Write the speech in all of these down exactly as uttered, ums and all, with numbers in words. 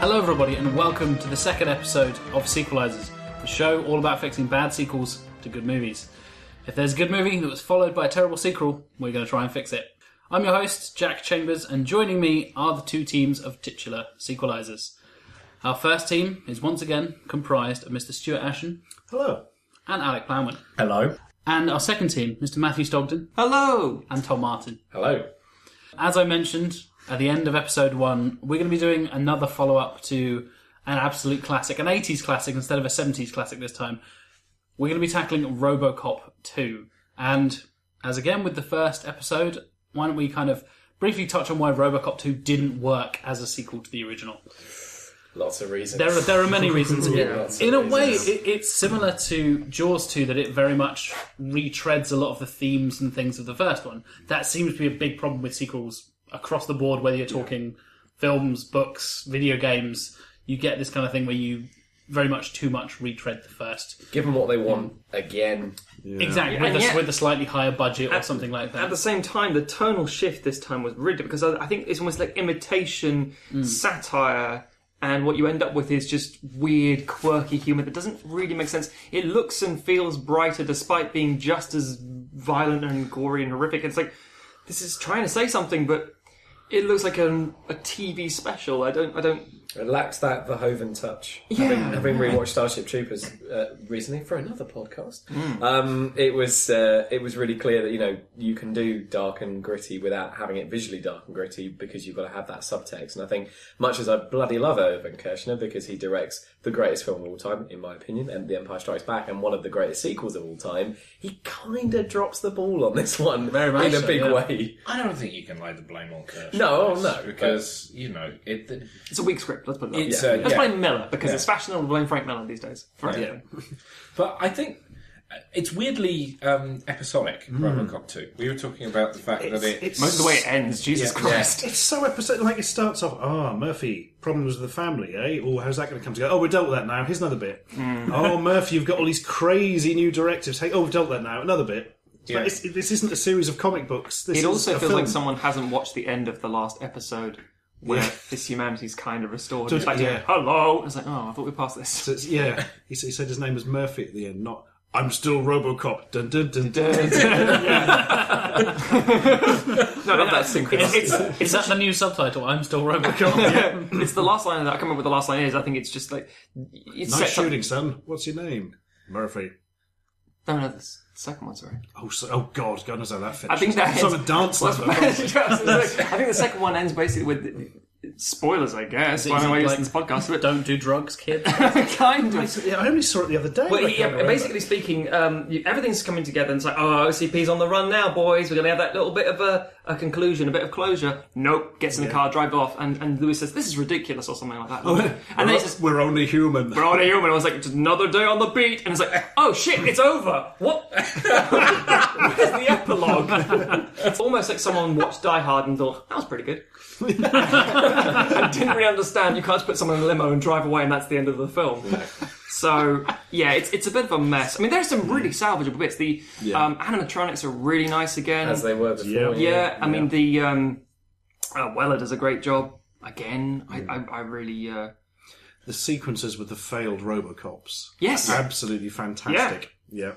Hello everybody and welcome to the second episode of Sequelizers, the show all about fixing bad sequels to good movies. If there's a good movie that was followed by a terrible sequel, we're going to try and fix it. I'm your host, Jack Chambers, and joining me are the two teams of titular Sequelizers. Our first team is once again comprised of Mister Stuart Ashen. Hello. And Alec Plowman. Hello. And our second team, Mister Matthew Stogden. Hello. And Tom Martin. Hello. As I mentioned at the end of episode one, we're going to be doing another follow-up to an absolute classic, an eighties classic instead of a seventies classic this time. We're going to be tackling Robocop two. And as again with the first episode, why don't we kind of briefly touch on why Robocop two didn't work as a sequel to the original. Lots of reasons. There are, there are many reasons. yeah, in a reasons. way, it, it's similar to Jaws two, that it very much retreads a lot of the themes and things of the first one. That seems to be a big problem with sequels across the board, whether you're talking yeah. films, books, video games. You get this kind of thing where you very much too much retread the first. Give them what they want yeah. again. Yeah. Exactly, with a, yet, with a slightly higher budget or at, something like that. At the same time, the tonal shift this time was ridiculous, because I, I think it's almost like imitation, mm. satire. And what you end up with is just weird, quirky humour that doesn't really make sense. It looks and feels brighter despite being just as violent and gory and horrific. It's like, this is trying to say something, but it looks like a, a T V special. I don't... I don't. It lacks that Verhoeven touch. Yeah. Having, having rewatched Starship Troopers uh, recently for another podcast, mm. um, it was uh, it was really clear that, you know, you can do dark and gritty without having it visually dark and gritty, because you've got to have that subtext. And I think, much as I bloody love Irvin Kershner, because he directs the greatest film of all time, in my opinion, and The Empire Strikes Back, and one of the greatest sequels of all time, he kind of drops the ball on this one very much in a so, big yeah. way. I don't think you can lay the blame on Kershner. No, oh, no, because you know it. The... It's a weak script. Let's put it that way. Uh, Let's yeah. blame Miller, because yeah. it's fashionable to blame Frank Miller these days. For yeah. But I think it's weirdly um, episodic, mm. Robocop two. We were talking about the fact it's, that it... It's, most of the way it ends, Jesus yeah. Christ. Yeah. It's so episodic. Like, it starts off, ah, oh, Murphy, problems with the family, eh? Or how's that going to come together? Oh, we've dealt with that now. Here's another bit. Mm. Oh, Murphy, you've got all these crazy new directives. Hey, oh, we've dealt with that now. Another bit. Yeah. But it's, it, this isn't a series of comic books. This it also feels film. like someone hasn't watched the end of the last episode, where yeah. this humanity's kind of restored. It's like, yeah. hello! I was like, oh, I thought we passed this. So it's, yeah. He said his name was Murphy at the end, not, I'm still Robocop. Dun, dun, dun, dun, dun, dun. No, not that synchronicity. Is, is, is that the new subtitle? I'm still Robocop. Yeah. It's the last line of that. I can't remember what the last line is. I think it's just like... It's nice shooting, up. son. What's your name? Murphy. No, no, that's... Second one, sorry. Oh, so, oh God, God knows how that fits. I think that it's ends, on a dance well, level. I think the second one ends basically with spoilers, I guess. By the way, like, this podcast, but don't do drugs, kid. kind of. I only saw it the other day. Well, like, yeah, basically speaking, um, you, everything's coming together, and it's like, oh, O C P's on the run now, boys. We're going to have that little bit of a, a conclusion, a bit of closure. Nope. Gets in yeah. the car, drives off, and, and Louis says, "This is ridiculous," or something like that. Oh, and we're, then says, "We're only human. We're only human." I was like, "It's another day on the beat," and it's like, "Oh shit, it's over." What? Where's the epilogue? It's almost like someone watched Die Hard and thought, "That was pretty good." I didn't really understand. You can't just put someone in a limo and drive away, and that's the end of the film. Yeah. So yeah, it's it's a bit of a mess. I mean, there's some really salvageable bits. The yeah. um, animatronics are really nice again, as they were before. Yeah, yeah, yeah. I mean, the um, uh, Weller does a great job again. Yeah. I, I, I really uh... the sequences with the failed Robocops. Yes, absolutely fantastic. Yeah. yeah.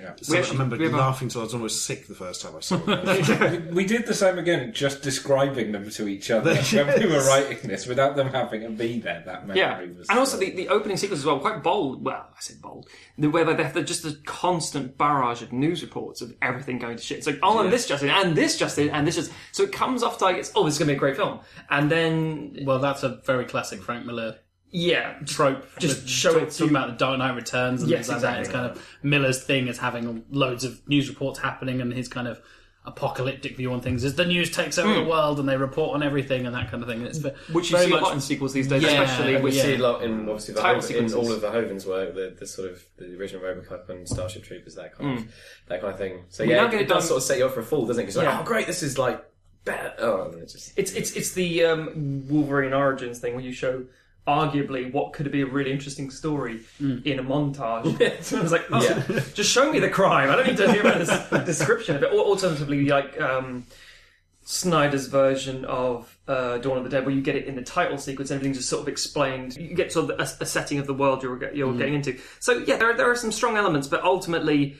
Yeah. So actually, I remember laughing till I was almost sick the first time I saw it. We did the same again, just describing them to each other yes. when we were writing this, without them having to be there. That memory yeah. was and also the, the opening sequence as well, quite bold. Well, I said bold. Where they have just a constant barrage of news reports of everything going to shit. It's like, oh, yeah. and this just in, and this just in, and this just. So it comes off like it's, oh, this is going to be a great film, and then well, that's a very classic Frank Miller. Yeah, trope. Just show it. Talking about the Dark Knight Returns and yes, things like exactly. that. It's kind of Miller's thing is having loads of news reports happening, and his kind of apocalyptic view on things is the news takes over mm. the world and they report on everything and that kind of thing. And it's which you very see much a lot in sequels these days, yeah, especially. We yeah. see a lot in obviously the Hoven, in all of the Hoven's work, the, the sort of the original Robocop and Starship Troopers, that kind mm. of that kind of thing. So yeah, it, it does sort of set you up for a fall, doesn't it? Because yeah. like, oh great, this is like better. Oh, it's just... it's it's it's the um, Wolverine Origins thing where you show. Arguably, what could be a really interesting story mm. in a montage? I was like, oh, yeah. just show me the crime. I don't need to hear about this description of it. Or alternatively, like um, Snyder's version of uh, Dawn of the Dead, where you get it in the title sequence, everything's just sort of explained. You get sort of a, a setting of the world you're, you're mm-hmm. getting into. So yeah, there are, there are some strong elements, but ultimately,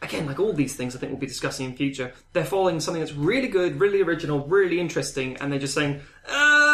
again, like all these things I think we'll be discussing in future, they're following something that's really good, really original, really interesting, and they're just saying, uh,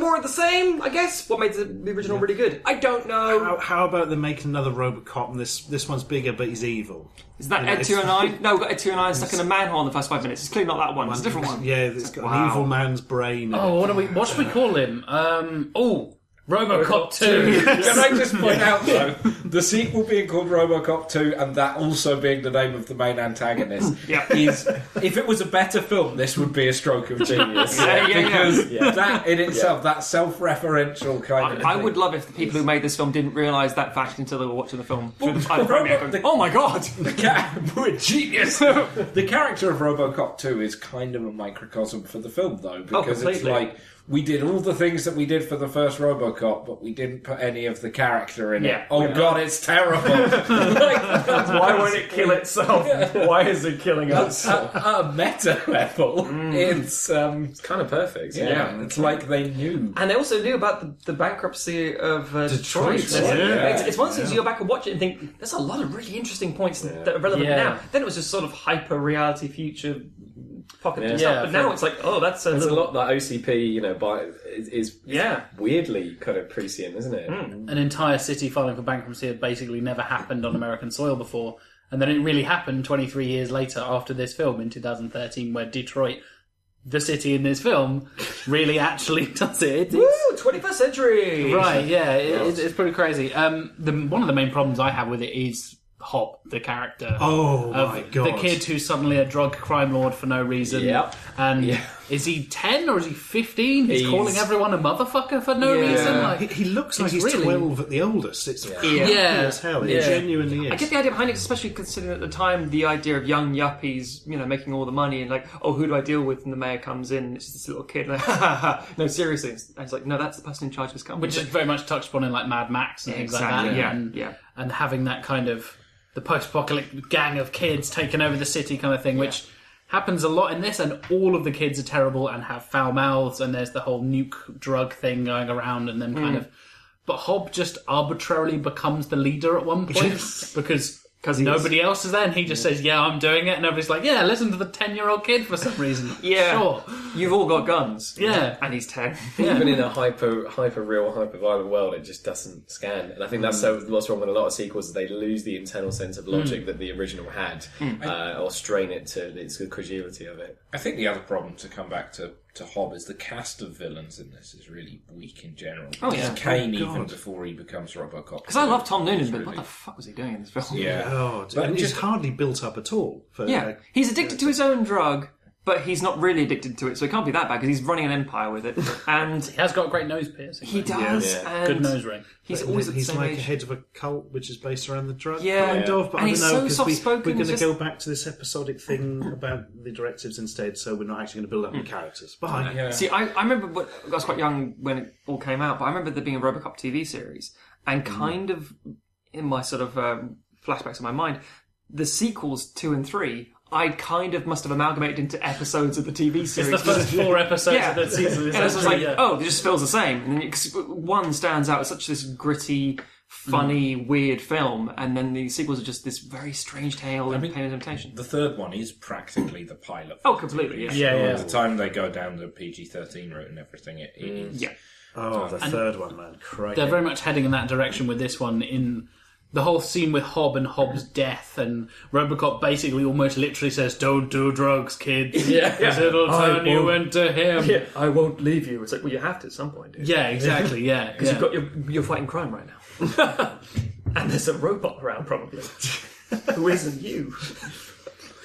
more of the same, I guess. What made the, the original yeah. really good? I don't know. How, how about they make another Robocop, and this this one's bigger, but he's evil? Is that E D two oh nine? No, we've got E D two oh nine stuck in a manhole in the first five minutes. It's clearly not that one. It's a different one. Yeah, it's got wow. an evil man's brain. Oh, what do we, what should we call him? Um, oh... Robocop two. Yes. Can I just point out, though, the sequel being called Robocop two and that also being the name of the main antagonist yeah. is, if it was a better film, this would be a stroke of genius. yeah, yeah, because yeah. that in itself, yeah. that self-referential kind I, of thing. I would love if the people who made this film didn't realise that fact until they were watching the film. Well, the Robo- the, oh my god! The ca- we're genius! The character of Robocop two is kind of a microcosm for the film, though, because oh, it's like... we did all the things that we did for the first Robocop, but we didn't put any of the character in yeah, it. Oh, God, it's terrible. Like, why won't it kill itself? Yeah. Why is it killing us? At a meta level, mm. it's, um, it's kind of perfect. Yeah, yeah. It's like they knew. And they also knew about the, the bankruptcy of uh, Detroit. Detroit. Yeah. It's, it's one of the things you go back and watch it and think, there's a lot of really interesting points yeah. that are relevant yeah. now. Then it was just sort of hyper-reality future... pocket yeah. stuff, but yeah, now it's like, oh, that's a there's little... a lot that O C P, you know, by is, is yeah weirdly kind of prescient, isn't it? Mm. An entire city filing for bankruptcy had basically never happened on American soil before, and then it really happened twenty-three years later after this film in two thousand thirteen, where Detroit, the city in this film, really actually does it. It's... Woo! twenty-first century! Right, yeah, it, it's, it's pretty crazy. Um, the, one of the main problems I have with it is Hop, the character. Oh my god. The kid who's suddenly a drug crime lord for no reason. Yep. And yeah. is he ten or is he fifteen? He's, he's calling everyone a motherfucker for no yeah. reason. Like, he, he looks like he's really... twelve at the oldest. It's yeah. creepy yeah. as hell. It yeah. genuinely is. I get the idea behind it, especially considering at the time the idea of young yuppies, you know, making all the money and like, oh, who do I deal with? And the mayor comes in and it's just this little kid. Like, ha ha ha. No, seriously. And it's like, no, that's the person in charge of this company. Which is very much touched upon in like Mad Max and yeah, things exactly. like that. Yeah. And, yeah. and having that kind of... the post-apocalyptic gang of kids taking over the city kind of thing, yeah. which happens a lot in this, and all of the kids are terrible and have foul mouths, and there's the whole nuke drug thing going around, and then kind mm. of... But Hob just arbitrarily becomes the leader at one point, because... because nobody is. else is there, and he just yeah. says, yeah, I'm doing it, and everybody's like, yeah, listen to the ten-year-old kid for some reason. yeah. Sure. You've all got guns. Yeah. And he's ten. Yeah. Even in a hyper, hyper-real, hyper-violent world, it just doesn't scan. And I think that's mm. so, what's wrong with a lot of sequels, is they lose the internal sense of logic mm. that the original had, mm. uh, or strain it to its credulity of it. I think the other problem, to come back to to Hob, is the cast of villains in this is really weak in general. Oh, yeah. Kane, oh, even before he becomes Robocop. Because I love Tom Noonan, but really... what the fuck was he doing in this film? Yeah. Oh, but he's just... hardly built up at all. For, yeah. Like, he's addicted to his own drug, but he's not really addicted to it, so it can't be that bad, because he's running an empire with it. And he has got a great nose piercing. He does. Yeah. Yeah. Good nose ring. He's but always he's at the same like age. A head of a cult, which is based around the drug, yeah. kind of. But and I don't know, because so we, we're going to just... go back to this episodic thing about the directives instead. So we're not actually going to build up the characters. Behind yeah. see, I, I remember what, I was quite young when it all came out, but I remember there being a Robocop T V series, and kind mm. of in my sort of um, flashbacks of my mind, the sequels two and three. I kind of must have amalgamated into episodes of the T V series. It's the first four episodes yeah. of the season. It's and it's like, yeah. oh, it just feels the same. And then one stands out as such this gritty, funny, mm. weird film, and then the sequels are just this very strange tale I of mean, pain and temptation. The third one is practically the pilot. Oh, completely, yeah. yeah, yeah. By the time they go down the P G thirteen route and everything, it, it mm. is... Yeah. Oh, the and third one, man. Crazy. They're very much heading in that direction with this one in... the whole scene with Hob and Hob's death, and Robocop basically almost literally says, don't do drugs, kids. Yeah, yeah. It'll turn you into him. Yeah, I won't leave you. It's like, well, you have to at some point, dude. Yeah, exactly, yeah. Because yeah. you've got your, you're fighting crime right now. And there's a robot around, probably. Who isn't you?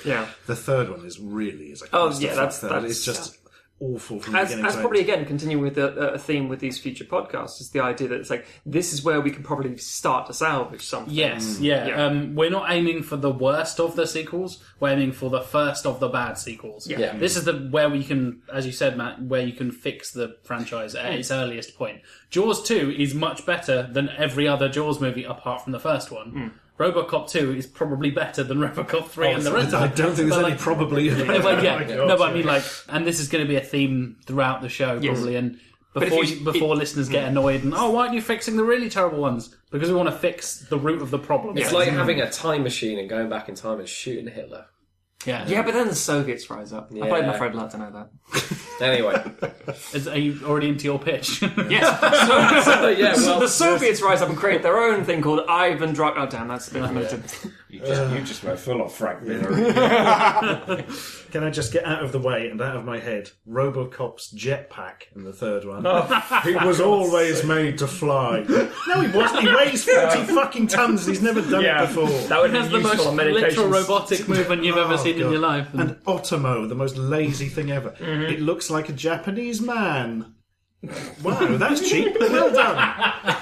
Yeah. The third one is really... is a oh, yeah, that's... That is just... Yeah. awful from the beginning. As probably, again, continuing with a, a theme with these future podcasts, is the idea that it's like, this is where we can probably start to salvage something. Yes, mm. yeah. yeah. Um, we're not aiming for the worst of the sequels, we're aiming for the first of the bad sequels. Yeah. yeah. This is the where we can, as you said, Matt, where you can fix the franchise at its earliest point. Jaws two is much better than every other Jaws movie apart from the first one. Mm. Robocop two is probably better than Robocop three oh, and the rest of it. I don't think there's but any like, probably. Yeah, well, yeah. No, but I mean, like, and this is going to be a theme throughout the show, yes. probably, and before you, before it, listeners get annoyed and, oh, why aren't you fixing the really terrible ones? Because we want to fix the root of the problem. It's yeah, like having a time machine and going back in time and shooting Hitler. Yeah, yeah, but then the Soviets rise up. Yeah. I played enough Red Alert to know that. Anyway, Is, are you already into your pitch? Yes. So, so, yeah, well, the Soviets rise up and create their own thing called Ivan Drago. Oh, damn, that's a bit limited. Yeah. You just uh, you just went full off Frank Miller. Can I just get out of the way and out of my head? Robocop's jetpack in the third one. Oh, he was always made to fly. No, he wasn't. He weighs forty fucking tons. And he's never done yeah. it before. That would be the most literal robotic movement you've oh, ever seen God. in your life. And, and Otomo, the most lazy thing ever. Mm-hmm. It looks like a Japanese man. Wow, that's cheap. Well done.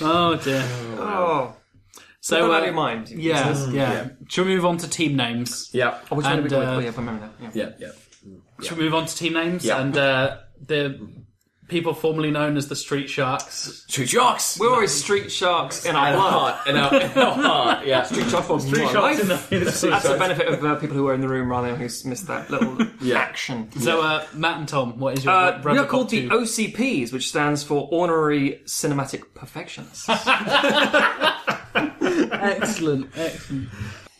Oh dear. Oh. So, so uh, mind. Yeah, yeah. yeah. Shall we move on to team names? Yeah. Oh, which and, one did we go with? Uh, oh, yeah, yeah, yeah. yeah. yeah. Shall we move on to team names? Yeah. And uh, the people formerly known as the Street Sharks. Street Sharks! We're no. always Street Sharks in our heart. In our, in our heart, yeah. Street Sharks for Street Sharks in the, in the street That's the benefit of uh, people who were in the room rather than who's missed that little yeah. action. So, uh, Matt and Tom, what is your... Uh, we are called the O C Ps, which stands for Honorary Cinematic Perfectionists. Excellent, excellent.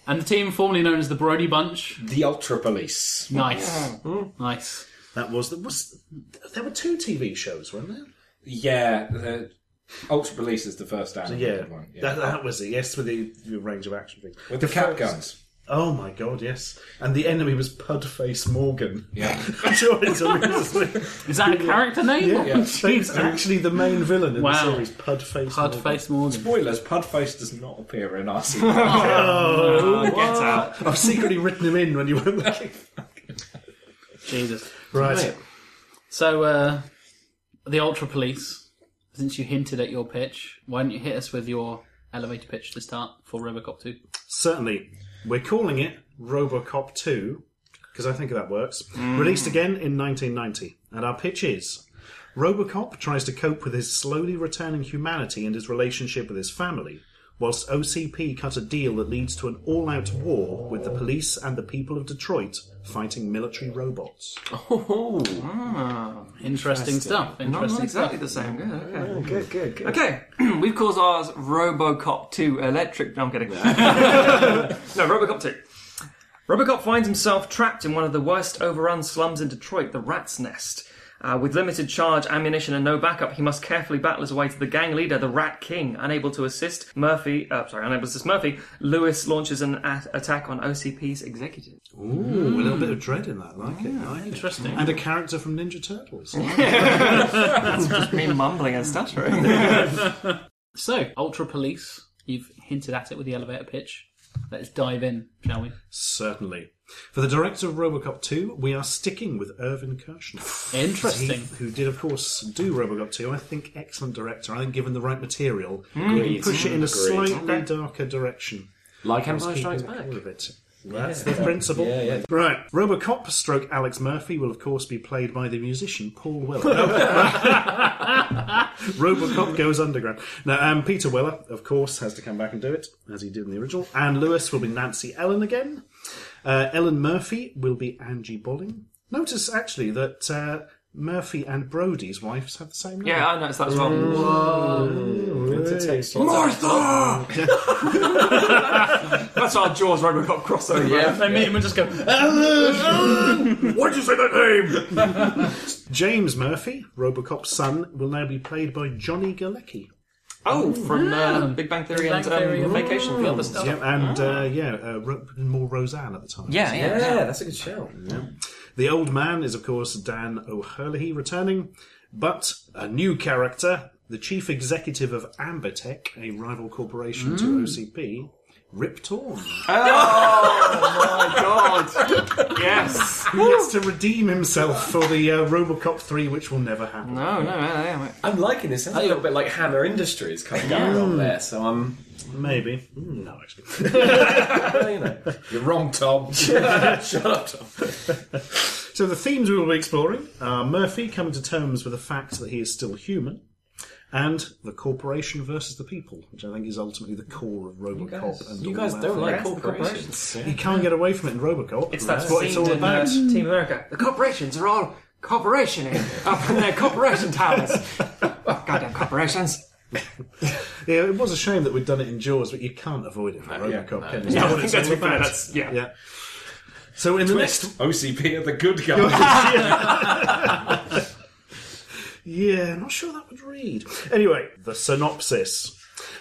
And the team formerly known as the Brody Bunch, the Ultra Police. Nice, yeah. nice. That was there was there were two T V shows, weren't there? Yeah, the Ultra Police is the first so yeah, one. Yeah, that, that was it. Yes, with the, the range of action things with the, the cap guns. Oh my god, yes. And the enemy was Pudface Morgan. Yeah. Is that a character name? Yeah, yeah. He's actually the main villain in wow. the series, Pudface, Pudface Morgan. Morgan. Spoilers, Pudface does not appear in our series. Oh, no, get out. I've secretly written him in when you went back. Jesus. Right. right. So, uh, the Ultra Police, since you hinted at your pitch, why don't you hit us with your elevator pitch to start for Robocop two? Certainly. We're calling it Robocop two, because I think that works. Mm. Released again in nineteen ninety. And our pitch is... Robocop tries to cope with his slowly returning humanity and his relationship with his family, whilst O C P cut a deal that leads to an all-out war with the police and the people of Detroit fighting military robots. Oh, ah, interesting, interesting stuff. Interesting Not exactly stuff. the same. Good, okay. Oh, good, good, good. Okay, we've caused ours Robocop two Electric. No, I'm kidding. no, Robocop two. Robocop finds himself trapped in one of the worst overrun slums in Detroit, the Rat's Nest. Uh, with limited charge, ammunition, and no backup, he must carefully battle his way to the gang leader, the Rat King. Unable to assist Murphy, uh, sorry, unable to assist Murphy, Lewis launches an a- attack on O C P's executive. Ooh, mm. a little bit of dread in that, I like yeah, it. Like interesting. It. And a character from Ninja Turtles. Like That's just me mumbling and stuttering. So, Ultra Police, you've hinted at it with the elevator pitch. Let's dive in, shall we? Certainly. For the director of Robocop two, we are sticking with Irvin Kershner. Interesting. He, who did, of course, do Robocop two. I think excellent director. I think given the right material, mm, he can push it in a great. slightly darker direction. Like Empire Strikes Back. That's yeah. the principle. Yeah, yeah. Right. Robocop stroke Alex Murphy will, of course, be played by the musician Paul Weller. Robocop goes underground. Now, um, Peter Weller, of course, has to come back and do it, as he did in the original. Anne Lewis will be Nancy Ellen again. Uh, Ellen Murphy will be Angie Bolling. Notice, actually, that uh, Murphy and Brody's wives have the same name. Yeah, I noticed that as well. Martha! That's our Jaws Robocop crossover. Yeah, they meet him and just go, Ellen! Why'd you say that name? James Murphy, Robocop's son, will now be played by Johnny Galecki. Oh, from yeah. uh, Big Bang Theory Big Bang and um, Theory and Vacation, the other stuff. Yeah, and oh. uh, yeah, uh, Ro- more Roseanne at the time. Yeah, yeah, yeah, that's a good show. Yeah. The old man is, of course, Dan O'Herlihy returning, but a new character, the chief executive of AmberTech, a rival corporation mm. to O C P, Rip Torn. Oh my god! Yes! He gets to redeem himself for the uh, Robocop three, which will never happen. No, no, no, no, no. I'm liking this. It's a little bit like Hammer Industries coming down on there, so I'm. Maybe. Mm, no, actually. Well, you know. You're wrong, Tom. Shut up, Tom. So the themes we will be exploring are Murphy coming to terms with the fact that he is still human. and The Corporation versus the People, which I think is ultimately the core of Robocop. You guys, and you guys don't like corporations. Yeah. You can't get away from it in Robocop. It's that's what it's all in, about. Uh, Team America. The corporations are all corporationing up from their corporation towers. Goddamn corporations. Yeah, it was a shame that we'd done it in Jaws, but you can't avoid it. No, Robocop, yeah, no. Yeah, I think that's fair. That's, yeah. yeah. So in Twist, the next O C P are the good guys. yeah. yeah, not sure that would read. Anyway, the synopsis.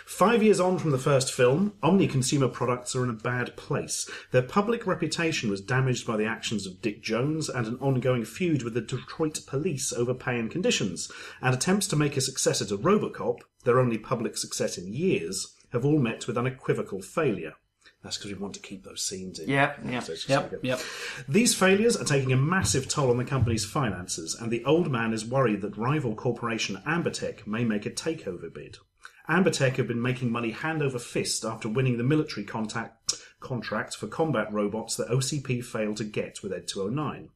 Five years on from the first film, Omni consumer products are in a bad place. Their public reputation was damaged by the actions of Dick Jones and an ongoing feud with the Detroit police over pay and conditions, and attempts to make a successor to Robocop, their only public success in years, have all met with unequivocal failure. That's because we want to keep those scenes in. Yeah, yeah, so yep, yep. These failures are taking a massive toll on the company's finances, and the old man is worried that rival corporation AmberTech may make a takeover bid. AmberTech have been making money hand over fist after winning the military contact, contract for combat robots that O C P failed to get with E D two oh nine.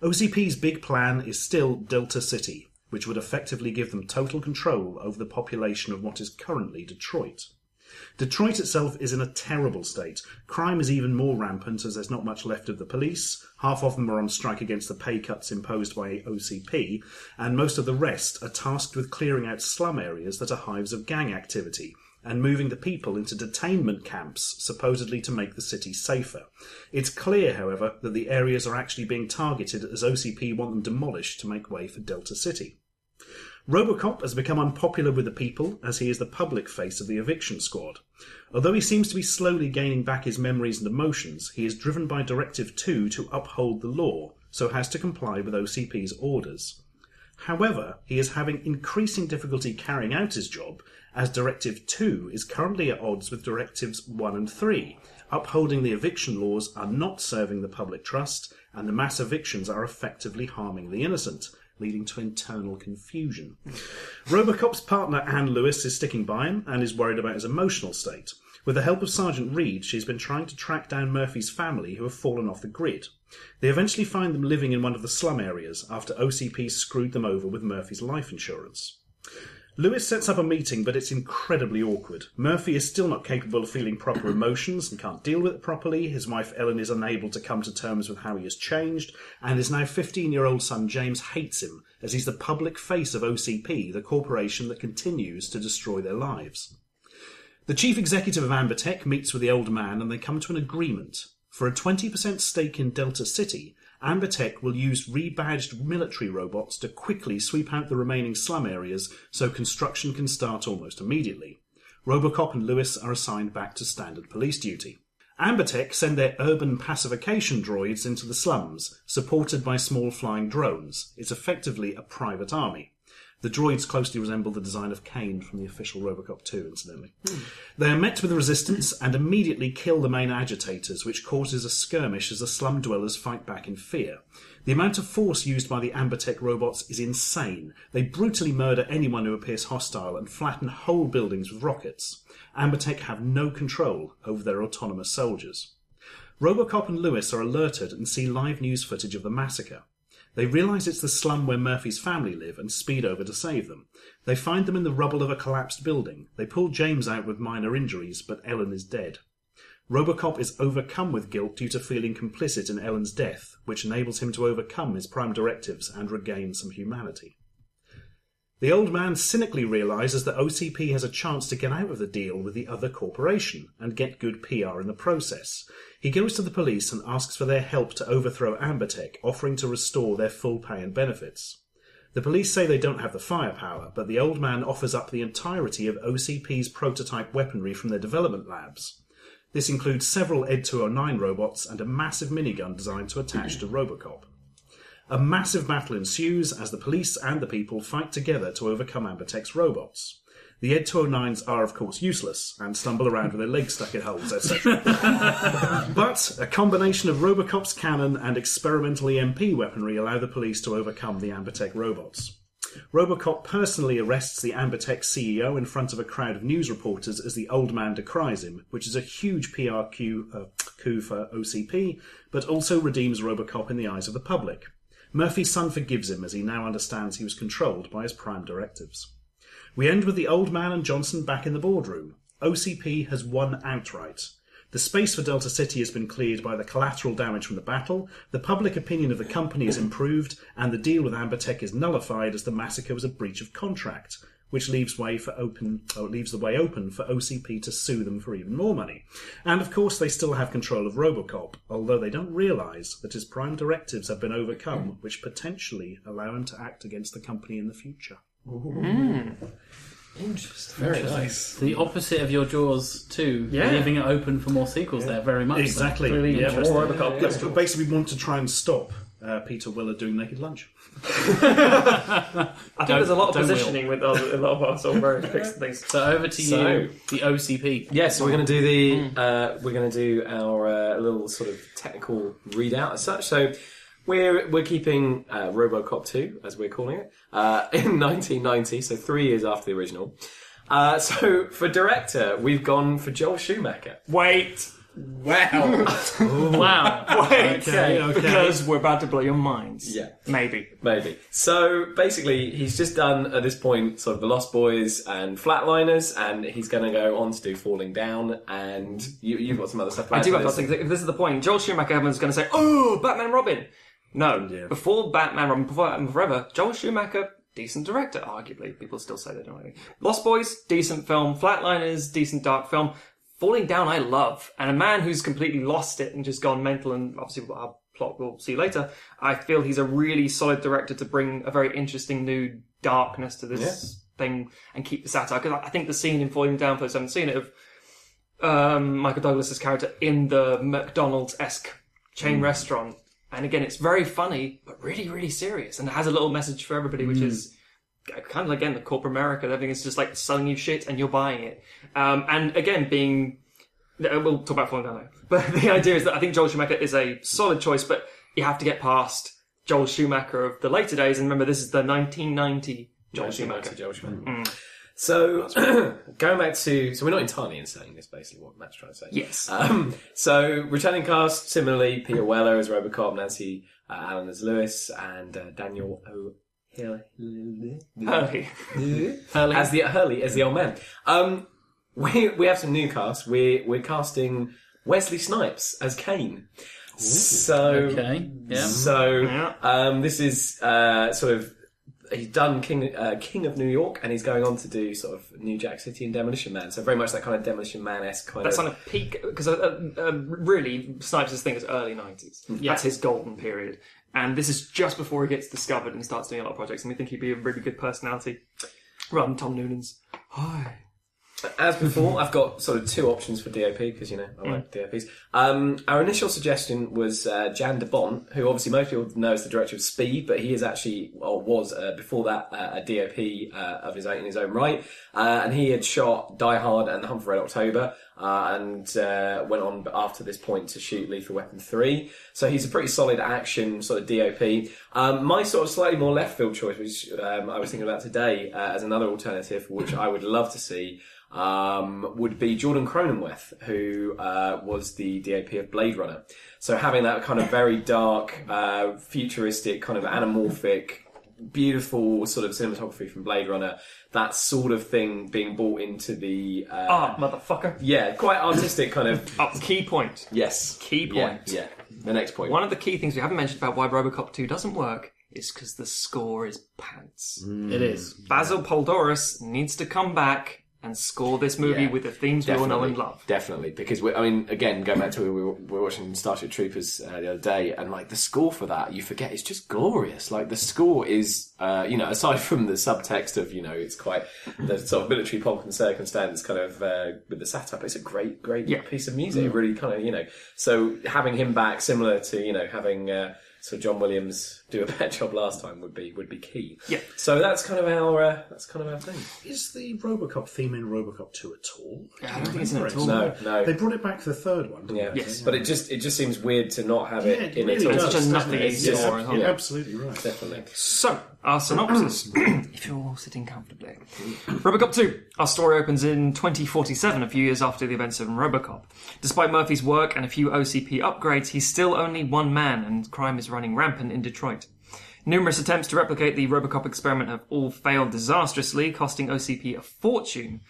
O C P's big plan is still Delta City, which would effectively give them total control over the population of what is currently Detroit. Detroit itself is in a terrible state. Crime is even more rampant as there's not much left of the police. Half of them are on strike against the pay cuts imposed by O C P, and most of the rest are tasked with clearing out slum areas that are hives of gang activity and moving the people into detainment camps, supposedly to make the city safer. It's clear, however, that the areas are actually being targeted as O C P want them demolished to make way for Delta City. Robocop has become unpopular with the people as he is the public face of the eviction squad. Although he seems to be slowly gaining back his memories and emotions, he is driven by Directive two to uphold the law, so has to comply with O C P's orders. However, he is having increasing difficulty carrying out his job, as Directive two is currently at odds with Directives one and three. Upholding the eviction laws are not serving the public trust, and the mass evictions are effectively harming the innocent, leading to internal confusion. Robocop's partner, Anne Lewis, is sticking by him and is worried about his emotional state. With the help of Sergeant Reed, she's been trying to track down Murphy's family, who have fallen off the grid. They eventually find them living in one of the slum areas after O C P screwed them over with Murphy's life insurance. Lewis sets up a meeting, but it's incredibly awkward. Murphy is still not capable of feeling proper emotions and can't deal with it properly. His wife Ellen is unable to come to terms with how he has changed, and his now fifteen-year-old son James hates him, as he's the public face of O C P, the corporation that continues to destroy their lives. The chief executive of AmberTech meets with the old man, and they come to an agreement. For a twenty percent stake in Delta City, AmberTech will use rebadged military robots to quickly sweep out the remaining slum areas so construction can start almost immediately. Robocop and Lewis are assigned back to standard police duty. AmberTech send their urban pacification droids into the slums, supported by small flying drones. It's effectively a private army. The droids closely resemble the design of Kane from the official Robocop two, incidentally. Hmm. They are met with resistance and immediately kill the main agitators, which causes a skirmish as the slum dwellers fight back in fear. The amount of force used by the AmberTech robots is insane. They brutally murder anyone who appears hostile and flatten whole buildings with rockets. AmberTech have no control over their autonomous soldiers. Robocop and Lewis are alerted and see live news footage of the massacre. They realise it's the slum where Murphy's family live and speed over to save them. They find them in the rubble of a collapsed building. They pull James out with minor injuries, but Ellen is dead. Robocop is overcome with guilt due to feeling complicit in Ellen's death, which enables him to overcome his prime directives and regain some humanity. The old man cynically realises that O C P has a chance to get out of the deal with the other corporation and get good P R in the process. He goes to the police and asks for their help to overthrow AmberTech, offering to restore their full pay and benefits. The police say they don't have the firepower, but the old man offers up the entirety of O C P's prototype weaponry from their development labs. This includes several E D two oh nine robots and a massive minigun designed to attach to Robocop. A massive battle ensues as the police and the people fight together to overcome AmberTech's robots. The E D two oh nines are, of course, useless and stumble around with their legs stuck in holes, et cetera. But a combination of Robocop's cannon and experimental E M P weaponry allow the police to overcome the AmberTech robots. Robocop personally arrests the AmberTech C E O in front of a crowd of news reporters as the old man decries him, which is a huge P R coup, uh, coup for O C P, but also redeems Robocop in the eyes of the public. Murphy's son forgives him as he now understands he was controlled by his prime directives. We end with the old man and Johnson back in the boardroom. O C P has won outright. The space for Delta City has been cleared by the collateral damage from the battle, the public opinion of the company is improved, and the deal with AmberTech is nullified as the massacre was a breach of contract, which leaves way for open, or leaves the way open for O C P to sue them for even more money. And of course they still have control of Robocop, although they don't realise that his prime directives have been overcome, which potentially allow him to act against the company in the future. Mm. Interesting. Very Interesting. Nice. The opposite of your Jaws two, yeah. leaving it open for more sequels. Yeah. There, very much. Exactly. So. Really yeah, interesting. More Robocop. Yeah, yeah, yeah. Basically, we want to try and stop uh, Peter Willard doing Naked Lunch. I think don't, there's a lot of positioning wheel. with other, a lot of our sort of various picks and things. So over to so, you, the O C P. Yes, yeah, so we're going to do the mm. uh, we're going to do our uh, little sort of technical readout as such. So. We're we're keeping uh, Robocop two, as we're calling it, uh, in nineteen ninety, so three years after the original. Uh, so for director, we've gone for Joel Schumacher. Wait, wow, wow, wait, okay, okay, because we're about to blow your minds. Yeah, maybe, maybe. So basically, he's just done at this point sort of The Lost Boys and Flatliners, and he's going to go on to do Falling Down, and you, you've got some other stuff. I do have something. This is the point. Joel Schumacher is going to say, "Oh, Batman Robin." No, yeah. Before Batman Robin, before Batman Forever, Joel Schumacher, decent director, arguably. People still say they don't like it. Lost Boys, decent film. Flatliners, decent dark film. Falling Down, I love. And a man who's completely lost it and just gone mental, and obviously our plot we'll see later, I feel he's a really solid director to bring a very interesting new darkness to this yeah. thing and keep the satire. Because I think the scene in Falling Down, for those who haven't seen it, of um, Michael Douglas' character in the McDonald's-esque chain mm. restaurant. And again, it's very funny, but really, really serious. And it has a little message for everybody, which mm. is kind of, again, the corporate America. Everything is just like selling you shit and you're buying it. Um, and again, being... We'll talk about Falling Down later. But the idea is that I think Joel Schumacher is a solid choice, but you have to get past Joel Schumacher of the later days. And remember, this is the nineteen ninety Joel Schumacher. Joel Schumacher. Mm. So, going back to... So, we're not entirely insane, is basically what Matt's trying to say. Yes. Um, so, returning cast, similarly, Peter Weller as Robocop, Nancy uh, Allen as Lewis, and uh, Daniel O'Hurley as the Hurley as the old man. Um, we we have some new cast. We're, we're casting Wesley Snipes as Kane. Ooh, so, okay. Yeah. So, yeah. Um, this is uh, sort of... He's done King uh, King of New York, and he's going on to do sort of New Jack City and Demolition Man. So very much that kind of Demolition Man-esque kind That's of... That's on a peak... Because uh, uh, really, Snipes' thing is early nineties. Mm-hmm. That's his golden period. And this is just before he gets discovered and starts doing a lot of projects. And we think he'd be a really good personality. Rather than Tom Noonan's. Hi. As before, I've got sort of two options for D O P, because, you know, I like mm. D O Ps. Um, our initial suggestion was uh, Jan de Bont, who obviously most people know as the director of Speed, but he is actually, or was, uh, before that, uh, a D O P uh, of his own, in his own right. Uh, and he had shot Die Hard and The Hunt for Red October, uh, and uh, went on after this point to shoot Lethal Weapon three. So he's a pretty solid action sort of D O P. Um, my sort of slightly more left-field choice, which um, I was thinking about today uh, as another alternative, which I would love to see... Um, would be Jordan Cronenweth, who uh, was the D O P of Blade Runner. So having that kind of very dark, uh, futuristic, kind of anamorphic, beautiful sort of cinematography from Blade Runner, that sort of thing being brought into the... Uh, Art, motherfucker. Yeah, quite artistic kind of... Up, key point. Yes. Key point. Yeah, yeah, the next point. One of the key things we haven't mentioned about why Robocop two doesn't work is because the score is pants. Mm. It is. Basil Poldoris needs to come back... and score this movie yeah, with the themes we all know and love. Definitely, because, we, I mean, again, going back to we were, we were watching Starship Troopers uh, the other day, and, like, the score for that, you forget, it's just glorious. Like, the score is, uh, you know, aside from the subtext of, you know, it's quite the sort of military pomp and circumstance kind of uh, with the setup, it's a great, great yeah. piece of music. Mm. Really kind of, you know, so having him back, similar to, you know, having... Uh, So John Williams do a bad job last time would be would be key. Yeah. So that's kind of our uh, that's kind of our thing. Is the Robocop theme in Robocop two at all? I don't, I don't think it's in it at all. No, no. They brought it back for the third one. Didn't yeah. They? Yes. Yeah. But it just it just seems weird to not have it yeah, it in really it. It's just nothing. It's yeah. Yeah. You're absolutely right. Definitely. So our synopsis, if you're all sitting comfortably, Robocop two. Our story opens in twenty forty-seven, a few years after the events of Robocop. Despite Murphy's work and a few O C P upgrades, he's still only one man, and crime is running rampant in Detroit. Numerous attempts to replicate the Robocop experiment have all failed disastrously, costing O C P a fortune.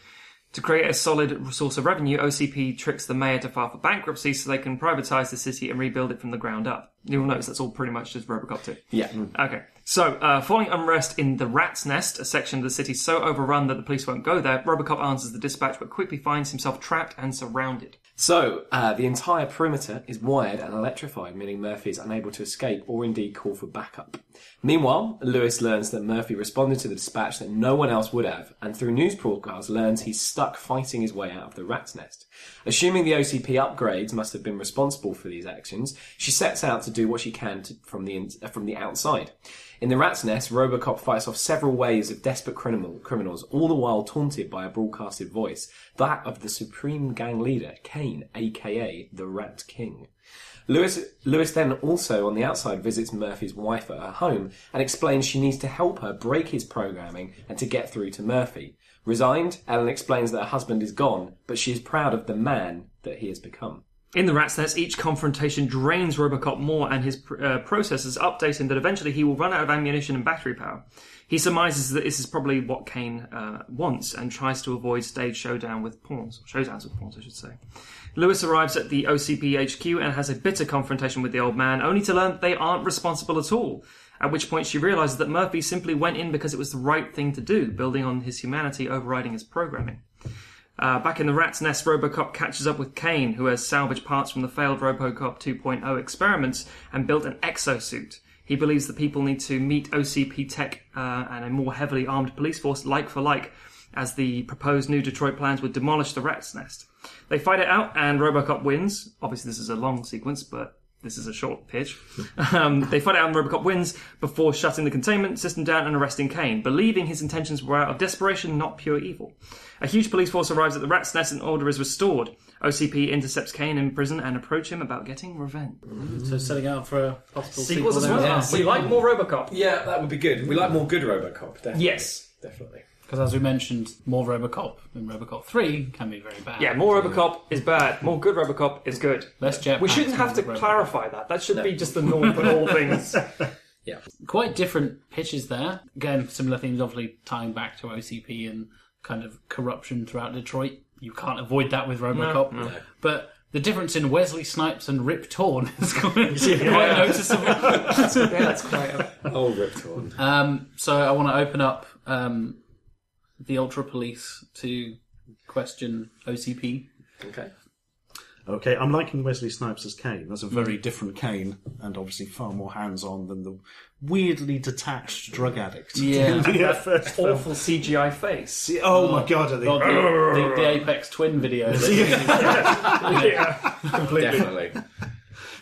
To create a solid source of revenue, O C P tricks the mayor to file for bankruptcy so they can privatise the city and rebuild it from the ground up. You'll notice that's all pretty much just Robocop two. Yeah. Okay. So, uh, following unrest in the Rat's Nest, a section of the city so overrun that the police won't go there, Robocop answers the dispatch but quickly finds himself trapped and surrounded. So, uh, the entire perimeter is wired and electrified, meaning Murphy is unable to escape or indeed call for backup. Meanwhile, Lewis learns that Murphy responded to the dispatch that no one else would have, and through news broadcasts learns he's stuck fighting his way out of the Rat's Nest. Assuming the O C P upgrades must have been responsible for these actions, she sets out to do what she can to, from the uh, from the outside. In the Rat's Nest, Robocop fights off several waves of desperate criminal, criminals, all the while taunted by a broadcasted voice, that of the supreme gang leader, Kane, aka the Rat King. Lewis, Lewis then also, on the outside, visits Murphy's wife at her home and explains she needs to help her break his programming and to get through to Murphy. Resigned, Ellen explains that her husband is gone, but she is proud of the man that he has become. In the Rat's Nest, each confrontation drains Robocop more and his pr- uh, processors update him that eventually he will run out of ammunition and battery power. He surmises that this is probably what Kane uh, wants and tries to avoid stage showdown with pawns, or showdowns with pawns, I should say. Lewis arrives at the O C P H Q and has a bitter confrontation with the old man, only to learn that they aren't responsible at all, at which point she realises that Murphy simply went in because it was the right thing to do, building on his humanity overriding his programming. Uh, back in the Rat's Nest, Robocop catches up with Kane, who has salvaged parts from the failed Robocop two point oh experiments and built an exosuit. He believes that people need to meet O C P tech uh, and a more heavily armed police force like for like, as the proposed new Detroit plans would demolish the Rat's Nest. They fight it out, and Robocop wins. Obviously, this is a long sequence, but this is a short pitch. um, they fight it out, and Robocop wins before shutting the containment system down and arresting Kane, believing his intentions were out of desperation, not pure evil. A huge police force arrives at the Rat's Nest and order is restored. O C P intercepts Kane in prison and approach him about getting revenge. Mm-hmm. So setting out for a possible sequel as well. Yeah. We like more Robocop. Yeah, that would be good. We like more good Robocop, definitely. Yes. Definitely. Because as we mentioned, more Robocop than Robocop three can be very bad. Yeah, more Robocop is bad. More good Robocop is good. Less Jetpack. We shouldn't have to Robocop. Clarify that. That should no. be just the norm for all things. Yeah. Quite different pitches there. Again, similar themes, obviously tying back to O C P and kind of corruption throughout Detroit. You can't avoid that with Robocop. No, no. But the difference in Wesley Snipes and Rip Torn is quite, yeah. quite noticeable. That's, yeah, that's quite a... Oh, Rip Torn. Um, so I want to open up um, the Ultra Police to question O C P. Okay. Okay, I'm liking Wesley Snipes as Kane. That's a very different Kane, and obviously far more hands-on than the weirdly detached drug addict. Yeah, that first awful C G I face. Oh, oh my god, are they... God, the, the, the Apex Twin video. yeah. yeah, completely. Definitely.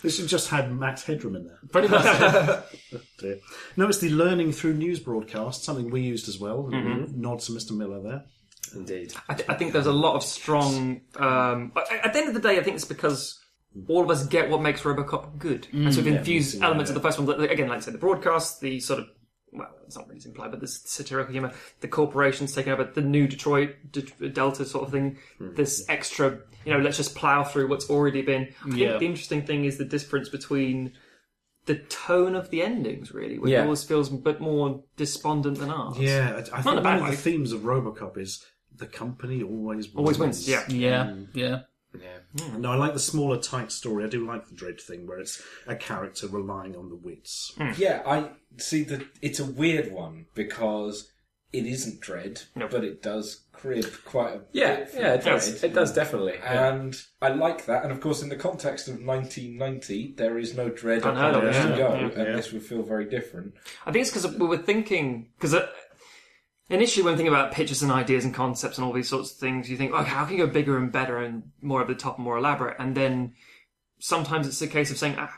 They should have just had Max Headroom in there. Pretty much. Yeah. Oh dear. No, it's the learning through news broadcasts, something we used as well. Mm-hmm. Nods to Mister Miller there. Indeed. I, th- I think there's a lot of strong... Um, at the end of the day, I think it's because all of us get what makes Robocop good. Mm, and so we've infused yeah, elements yeah. of the first one. Again, like I said, the broadcast, the sort of... Well, it's not really implied, but the satirical humour, the corporations taking over, the new Detroit D- Delta sort of thing, mm. this extra, you know, let's just plough through what's already been... I yeah. think the interesting thing is the difference between... the tone of the endings, really, which yeah. always feels a bit more despondent than ours. Yeah, I, I think one of the themes of Robocop is the company always wins. Always wins, yeah. Yeah, mm. yeah. Yeah. Mm. No, I like the smaller, tight story. I do like the Dredd thing, where it's a character relying on the wits. Mm. Yeah, I see that it's a weird one, because it isn't Dredd, no. but it does crib quite a yeah, bit. Yeah, it does. It does, definitely. And yeah. I like that. And of course, in the context of nineteen ninety, there is no Dredd on how yeah. to go, yeah. and yeah. this would feel very different. I think it's because we were thinking... Because initially, when thinking about pitches and ideas and concepts and all these sorts of things, you think, oh, how can you go bigger and better and more over the top and more elaborate? And then sometimes it's a case of saying... ah,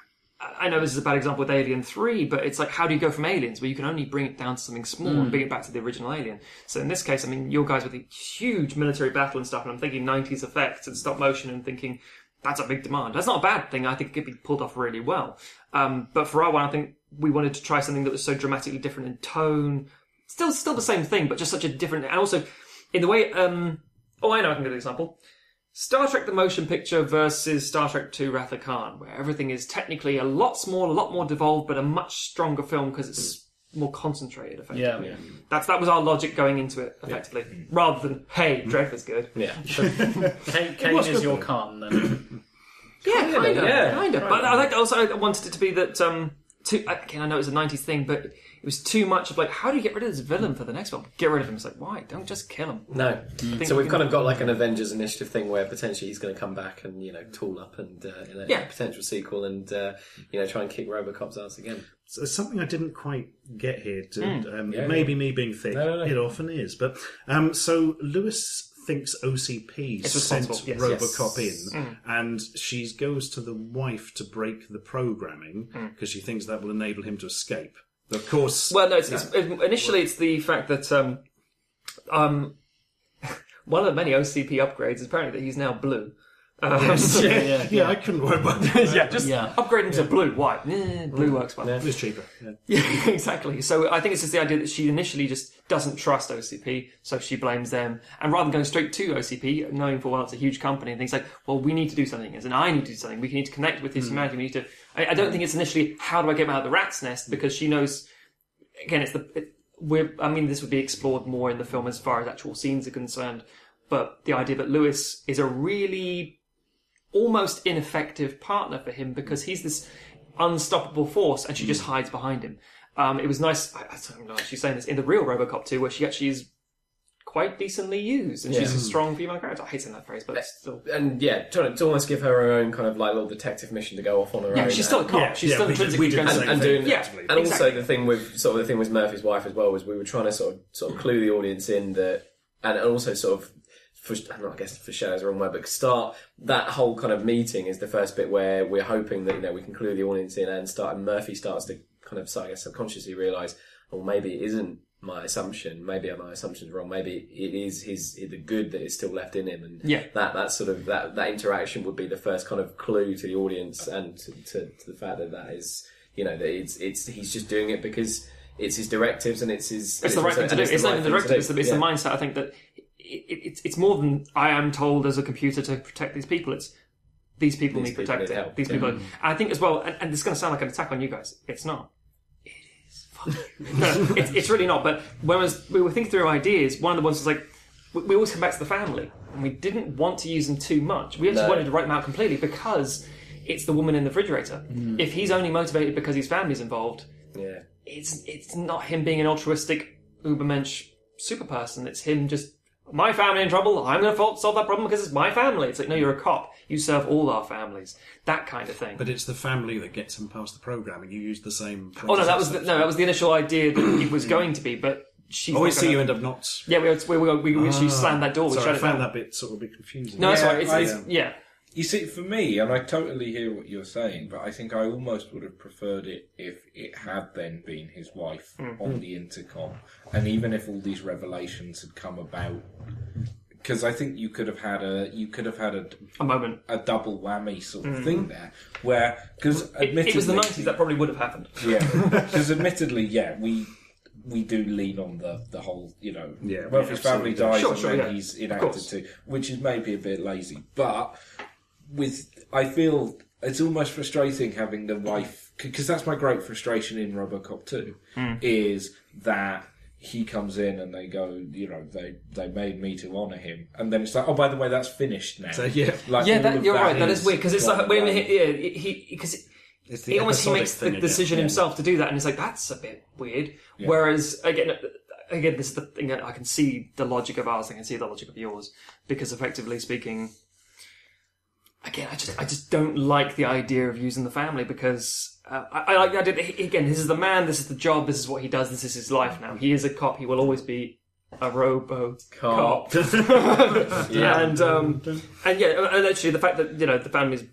I know this is a bad example with Alien three, but it's like, how do you go from Aliens, where you can only bring it down to something small mm. and bring it back to the original Alien? So in this case, I mean, your guys with a huge military battle and stuff, and I'm thinking nineties effects and stop motion and thinking, that's a big demand. That's not a bad thing. I think it could be pulled off really well. Um, but for our one, I think we wanted to try something that was so dramatically different in tone. Still still the same thing, but just such a different... And also, in the way... Um, oh, I know, I can give an example. Star Trek the Motion Picture versus Star Trek two Wrath of Khan, where everything is technically a lot smaller, a lot more devolved, but a much stronger film because it's more concentrated, effectively. Yeah, yeah. That's that was our logic going into it, effectively, yeah. rather than hey, Dreyfus good. Yeah, so, Kane, Kane is your Khan then. yeah, kind of, yeah, kind of. Right. But I think also I wanted it to be that. Um, Too, again, I know it's a nineties thing, but it was too much of like, how do you get rid of this villain for the next one? Get rid of him. It's like, why? Don't just kill him. No. Mm. So we've kind of got like an Avengers Initiative thing where potentially he's going to come back and, you know, tool up and uh, in a yeah. potential sequel and, uh, you know, try and kick Robocop's ass again. So something I didn't quite get here. To, mm. um, yeah, it may yeah. be me being thick. No, no, no. It often is. But um, so Lewis thinks O C P sent yes, Robocop yes. in mm. and she goes to the wife to break the programming because mm. she thinks that will enable him to escape. Of course... Well, no, it's, yeah. it's, initially it's the fact that um, um, one of the many O C P upgrades is apparently that he's now blue. Um, yes. yeah, yeah, yeah. yeah, I couldn't work about that. yeah, just yeah. upgrade him yeah. to blue, white. Yeah, blue mm. works well. Yeah. It's cheaper. Yeah. yeah, exactly. So I think it's just the idea that she initially just doesn't trust O C P, so she blames them. And rather than going straight to O C P, knowing for a while it's a huge company, and things like, well, we need to do something, and I need to do something. We need to connect with this mm. humanity. We need to... I, I don't think it's initially, how do I get him out of the rat's nest? Because she knows... Again, it's the... It, we're, I mean, this would be explored more in the film as far as actual scenes are concerned, but the idea that Lewis is a really... almost ineffective partner for him because he's this unstoppable force and she just hides behind him. Um, it was nice, I, I don't know if she's saying this, in the real Robocop two where she actually is quite decently used and yeah. she's a strong female character. I hate saying that phrase, but it's still... And yeah, trying to almost give her her own kind of like little detective mission to go off on her yeah, own. She's still a cop. Yeah, she's yeah, still intrinsically do, and, and doing yeah, And exactly. also the thing with, sort of the thing with Murphy's wife as well was we were trying to sort of, sort of clue the audience in that, and also sort of For, I, know, I guess for shares the wrong way, but start that whole kind of meeting is the first bit where we're hoping that, you know, we can clue the audience in and start, and Murphy starts to kind of, I guess, subconsciously realise, well, oh, maybe it isn't my assumption, maybe my assumption's wrong, maybe it is his, the good that is still left in him, and yeah. that, that sort of, that, that interaction would be the first kind of clue to the audience and to, to, to the fact that that is, you know, that it's, it's, he's just doing it because it's his directives and it's his... It's, it's the right thing to do, it's not the directives, it's the mindset, I think, that... It, it, it's more than I am told as a computer to protect these people. It's these people these need people protecting. Need these people. Mm. I think as well, and, and this is going to sound like an attack on you guys. It's not. It is. Fuck you. no, it's, it's really not. But when was, we were thinking through ideas, one of the ones was like, we, we always come back to the family, and we didn't want to use them too much. We actually no. wanted to write them out completely because it's the woman in the refrigerator. Mm. If he's only motivated because his family's involved, yeah, it's it's not him being an altruistic ubermensch super person. It's him just. My family in trouble, I'm going to solve that problem because it's my family. It's like, no, you're a cop. You serve all our families. That kind of thing. But it's the family that gets him past the programming. You use the same... Oh, no, that was the, no, that was the initial idea that it was going to be, but... She's always see you end up not... Yeah, we we, we, we, we ah, slammed that door. We sorry, I found that bit sort of a bit confusing. No, yeah, sorry, it's, I, it's, yeah. You see, for me, and I totally hear what you're saying, but I think I almost would have preferred it if it had then been his wife mm-hmm. on the intercom. And even if all these revelations had come about, because I think you could have had a you could have had a, a moment, a double whammy sort of mm-hmm. thing there, where because admittedly it was the nineties that probably would have happened. Yeah, because admittedly, yeah, we. We do lean on the, the whole, you know, yeah, Murphy's family dies sure, and sure, then yeah. he's inactive too, which is maybe a bit lazy. But with, I feel it's almost frustrating having the wife, because that's my great frustration in Robocop two, mm. is that he comes in and they go, you know, they, they made me to honour him, and then it's like, oh, by the way, that's finished now. So, yeah, like, yeah, that, you're that right. That is weird because it's like when he, yeah, he because. He almost he makes the decision again. himself yeah. to do that, and it's like that's a bit weird. Yeah. Whereas again, again, this is the thing. I can see the logic of ours, I can see the logic of yours, because effectively speaking, again, I just I just don't like the idea of using the family because uh, I, I like the idea that, again, this is the man, this is the job, this is what he does, this is his life now. He is a cop. He will always be a Robo-Cop. yeah. And um, and yeah, and actually the fact that, you know, the family's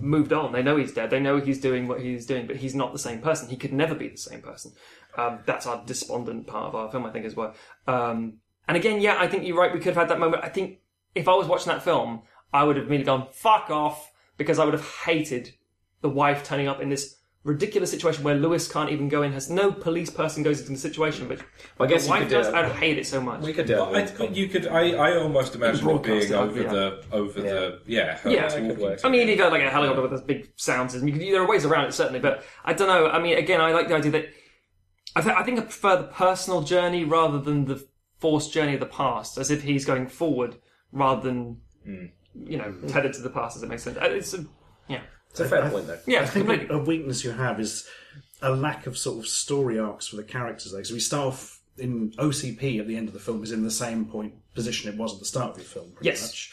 moved on. They know he's dead. They know he's doing what he's doing, but he's not the same person. He could never be the same person. Um, that's our despondent part of our film, I think, as well. Um, and again, yeah, I think you're right. We could have had that moment. I think if I was watching that film, I would have immediately gone, fuck off, because I would have hated the wife turning up in this ridiculous situation where Lewis can't even go in, has no police person goes into the situation, but well, I guess the wife does. I'd hate it so much. We could do well, it. I, you could. I, I almost imagine it being it over yeah. the over yeah. the yeah. yeah I, could, I mean, you go like a helicopter with this big sound system. You could, there are ways around it certainly, but I don't know. I mean, again, I like the idea that I, th- I think I prefer the personal journey rather than the forced journey of the past, as if he's going forward rather than, mm. you know, tethered to the past, as it makes sense. It's a, yeah. It's a fair I, point, though. Yeah, I think completely. A weakness you have is a lack of sort of story arcs for the characters. Like, so we start off in O C P at the end of the film is in the same point position it was at the start of the film, pretty yes. much.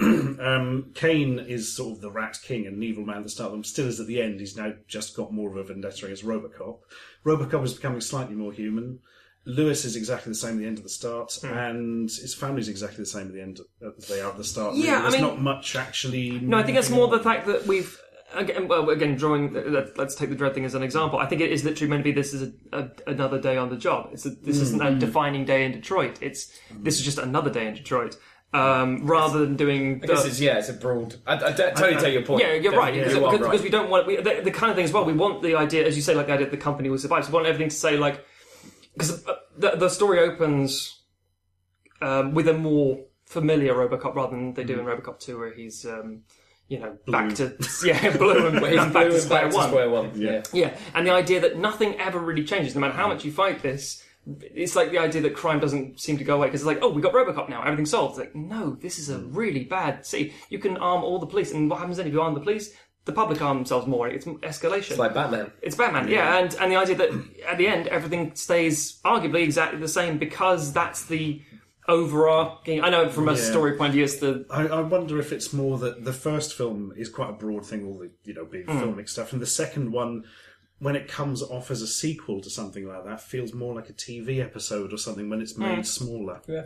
um, Kane is sort of the rat king and an evil man at the start of them, still is at the end. He's now just got more of a vendetta as Robocop. Robocop is becoming slightly more human. Lewis is exactly the same at the end of the start, mm. and his family's exactly the same at the end as they are at the start. Yeah, there's I mean, not much actually. No, I think it's more the fact that we've again, well, again, drawing. Let's take the Dread thing as an example. I think it is literally meant to be. This is a, a, another day on the job. It's a, this mm. isn't a defining day in Detroit. It's mm. this is just another day in Detroit. Um, rather than doing, I guess it's, yeah, it's a broad. I, I, I totally I, take your point. Yeah, you're right. Yeah, you because, right. Because we don't want we, the, the kind of thing as well. We want the idea, as you say, like the idea that the company will survive. So we want everything to say like. Because the, the story opens um, with a more familiar Robocop rather than they do in Robocop two, where he's, um, you know, blue. back to yeah, blue and, he's back, blue to, square and back to square one. Yeah. yeah, and the idea that nothing ever really changes, no matter how much you fight this, it's like the idea that crime doesn't seem to go away because it's like, oh, we got Robocop now, everything's solved. It's like, no, this is a really bad city. You can arm all the police, and what happens then if you arm the police? The public arm themselves more. It's escalation. It's like Batman. It's Batman, yeah. yeah. And and the idea that at the end everything stays arguably exactly the same because that's the overarching. I know from a yeah. story point of view, it's the. I, I wonder if it's more that the first film is quite a broad thing, all the you know big mm. filmic stuff, and the second one, when it comes off as a sequel to something like that, feels more like a T V episode or something when it's made mm. smaller. Yeah.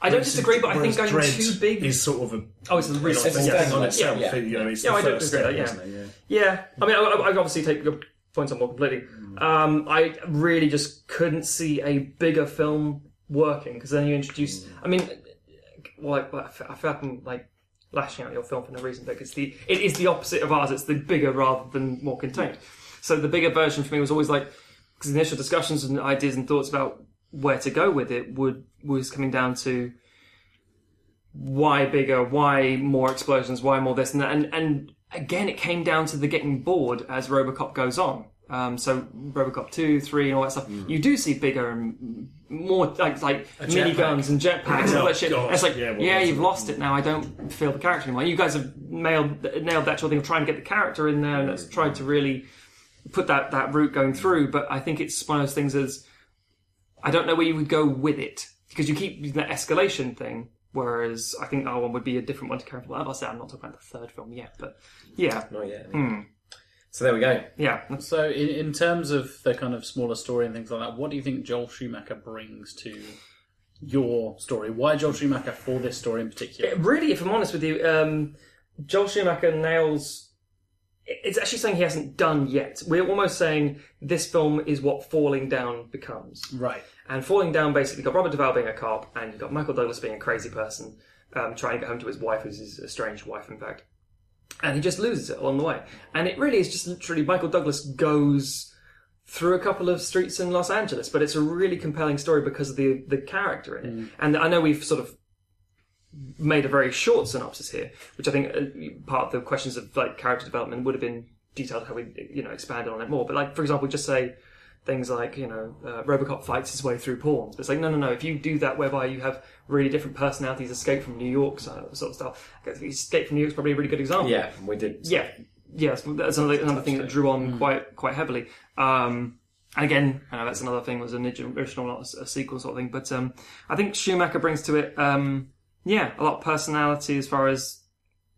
I don't disagree, but I think going too big is sort of a oh, it's a real thing on itself. Yeah, yeah. You know, it's yeah, the I don't agree with that. Yeah. yeah, yeah. I mean, I, I obviously take your points on more completely. Mm. Um, I really just couldn't see a bigger film working because then you introduce. Mm. I mean, well, like, I feel like I'm like lashing out your film for no reason because the it is the opposite of ours. It's the bigger rather than more contained. Mm. So the bigger version for me was always like because initial discussions and ideas and thoughts about where to go with it would was coming down to why bigger, why more explosions, why more this and that, and and again it came down to the getting bored as Robocop goes on. Um, so Robocop two, three, and all that stuff. Mm. You do see bigger and more like like miniguns and jetpacks and all that shit. God. It's like yeah, well, yeah you've lost it now. I don't feel the character anymore. You guys have nailed nailed that sort of thing of trying to get the character in there and that's tried to really put that that route going through. But I think it's one of those things as I don't know where you would go with it because you keep using that escalation thing. Whereas I think our one would be a different one to carry forward. Like I said, I'm not talking about the third film yet, but yeah, not yet. Mm. So there we go. Yeah. So in, in terms of the kind of smaller story and things like that, what do you think Joel Schumacher brings to your story? Why Joel Schumacher for this story in particular? It really, if I'm honest with you, um, Joel Schumacher nails. It's actually something he hasn't done yet. We're almost saying this film is what Falling Down becomes. Right. And Falling Down basically got Robert Duvall being a cop, and you've got Michael Douglas being a crazy person, um, trying to get home to his wife, who's his estranged wife, in fact. And he just loses it along the way. And it really is just literally Michael Douglas goes through a couple of streets in Los Angeles, but it's a really compelling story because of the, the character in it. Mm. And I know we've sort of made a very short synopsis here, which I think part of the questions of like character development would have been detailed how we you know expanded on it more. But like for example, just say things like you know uh, Robocop fights his way through porn. It's like no, no, no. If you do that, whereby you have really different personalities, Escape from New York sort of stuff. Escape from New York is probably a really good example. Yeah, we did. Yeah, yeah. So that's another another thing that drew on mm. quite quite heavily. Um, and again, I know that's another thing was an original, not a sequel sort of thing. But um, I think Schumacher brings to it. Um, Yeah, a lot of personality as far as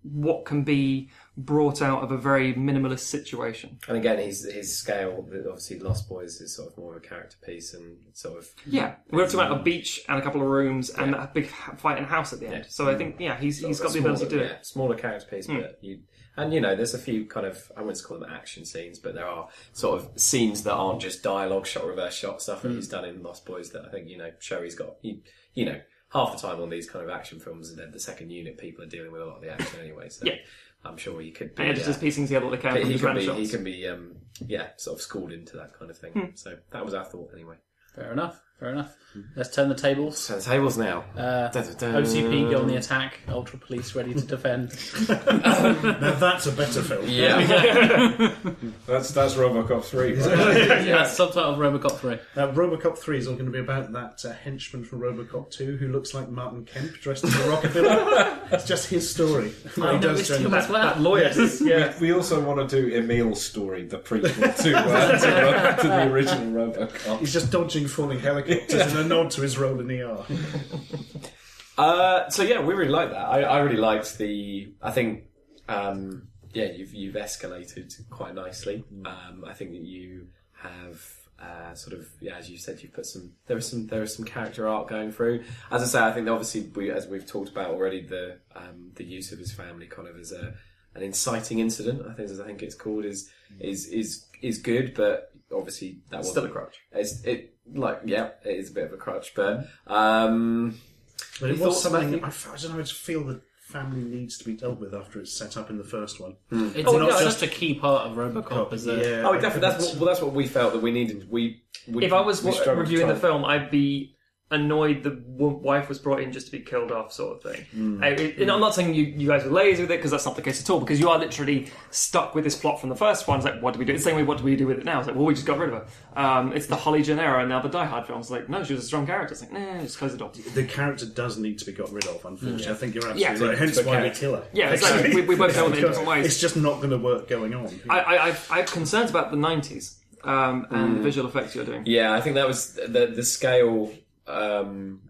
what can be brought out of a very minimalist situation. And again, his his scale, obviously Lost Boys is sort of more of a character piece and sort of... Yeah, we're talking about a beach and a couple of rooms and yeah. a big fight in a house at the end. Yeah. So I think, yeah, he's he's got the ability to do it. Yeah, smaller character piece, mm. but you... And, you know, there's a few kind of, I wouldn't call them action scenes, but there are sort of scenes that aren't just dialogue, shot, reverse shot stuff that mm. he's done in Lost Boys that I think, you know, show he's got, you, you know... Half the time on these kind of action films, the second unit people are dealing with a lot of the action anyway. So yeah. I'm sure he could be... And it's just uh, piecing together what they can from his random shots. He can be, um, yeah, sort of schooled into that kind of thing. Mm. So that was our thought anyway. Fair enough. Fair enough. Let's turn the tables. Turn the tables now. Uh, dun, dun, dun. O C P, go on the attack. Ultra police, ready to defend. Now that's a better film. Yeah. that's that's Robocop three. Right? yeah. yeah. That's subtitle of Robocop three. Uh, Robocop three is all going to be about that uh, henchman from Robocop two who looks like Martin Kemp dressed as a Rockefeller. It's just his story. I know his team as well. That lawyer. Yes. Yeah. We, we also want to do Emil's story, the prequel to, uh, to, uh, to the original Robocop. He's just dodging falling helicopters. Yeah. And a nod to his role in the E R. uh, so yeah, we really like that. I, I really liked the. I think, um, yeah, you've you've escalated quite nicely. Um, I think that you have uh, sort of, yeah, as you said, you've put some. There is some. There is some character arc going through. As I say, I think that obviously, we, as we've talked about already, the um, the use of his family kind of as a an inciting incident. I think as I think it's called is is is is good, but obviously that wasn't still a crutch. It's, it. Like, yeah, it is a bit of a crutch, but um, but it was something. That I, I don't know. I just feel the family needs to be dealt with after it's set up in the first one. Mm. It's oh, not no, just it's a key part of Robocop, is it? Yeah, oh, definitely. That's what, well, that's what we felt that we needed. We, we if I was we reviewing the film, I'd be annoyed the wife was brought in just to be killed off, sort of thing. Mm. I, it, mm. I'm not saying you, you guys were lazy with it, because that's not the case at all, because you are literally stuck with this plot from the first one. It's like, what do we do? It's the same way, what do we do with it now? It's like, well, we just got rid of her. Um, it's the Holly Gennaro and the other Die Hard films. It's like, no, she was a strong character. It's like, nah, just close the door. The character does need to be got rid of, unfortunately. Yeah. I think you're absolutely yeah, right. Hence why we kill her. Yeah, it's like, we, we work out with it in different ways. It's just not going to work going on. I, I, I, I have concerns about the nineties um, and mm. the visual effects you're doing. Yeah, I think that was the, the scale... Um,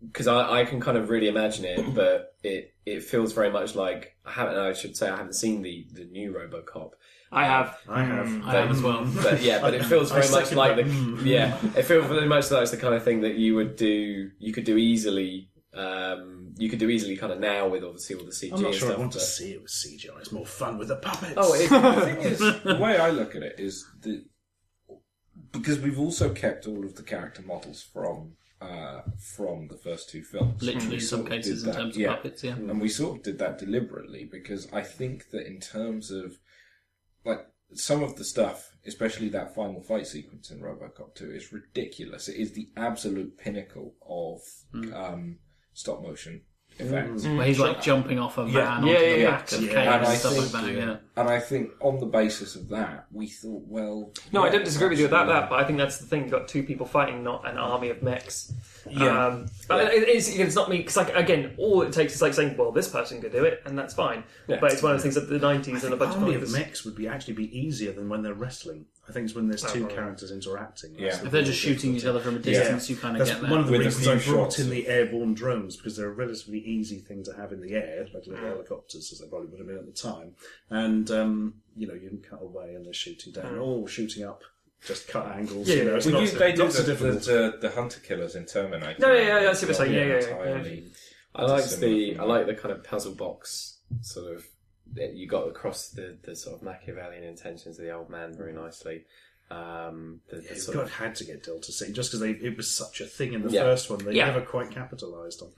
because I, I can kind of really imagine it, but it, it feels very much like I haven't. I should say I haven't seen the, the new Robocop. I have, I have, but, I have as well. But yeah, but it feels very much like the yeah. It feels very much like it's the kind of thing that you would do. You could do easily. Um, you could do easily kind of now with obviously all the C G. I'm not sure stuff, I want but... to see it with C G I. It's more fun with the puppets. Oh, it, the thing is, the way I look at it is the because we've also kept all of the character models from. Uh, from the first two films. Literally some cases in terms of yeah. puppets, yeah. And we sort of did that deliberately because I think that in terms of, like, some of the stuff, especially that final fight sequence in Robocop two, is ridiculous. It is the absolute pinnacle of mm. um, stop motion effects. Mm. Where he's, like, jumping off a van yeah. onto yeah, yeah, the yeah. back of yeah. and, and stuff think, like that, yeah. yeah. And I think on the basis of that, we thought, well... No, I don't disagree with you about that, but I think that's the thing. You've got two people fighting, not an army of mechs. Yeah. Um, yeah. I mean, it's, it's not me, because like, again, all it takes is like saying, well, this person could do it, and that's fine. Yeah. But it's one of the things that the nineties and a bunch of... army of mechs would be actually be easier than when they're wrestling. I think it's when there's oh, two right. characters interacting. Yeah. If they're just shooting each other from a distance, yeah. you kind of that's get that. One of the With reasons I brought in the airborne drones, because they're a relatively easy thing to have in the air, like little helicopters, as they probably would have been at the time. And, um, you know, you can cut away and they're shooting down, mm. or shooting up. Just cut angles. Yeah, you know, it's well, not, you, they not so difficult. The, the, the hunter killers in Terminator. No, yeah, yeah, that's what I'm saying. Yeah, yeah, yeah. I like the I like the kind of puzzle box sort of that you got across the, the sort of Machiavellian intentions of the old man very nicely. Um, the, yeah, the sort God of... had to get Delta City just because it was such a thing in the yeah. first one. They yeah. never quite capitalised on.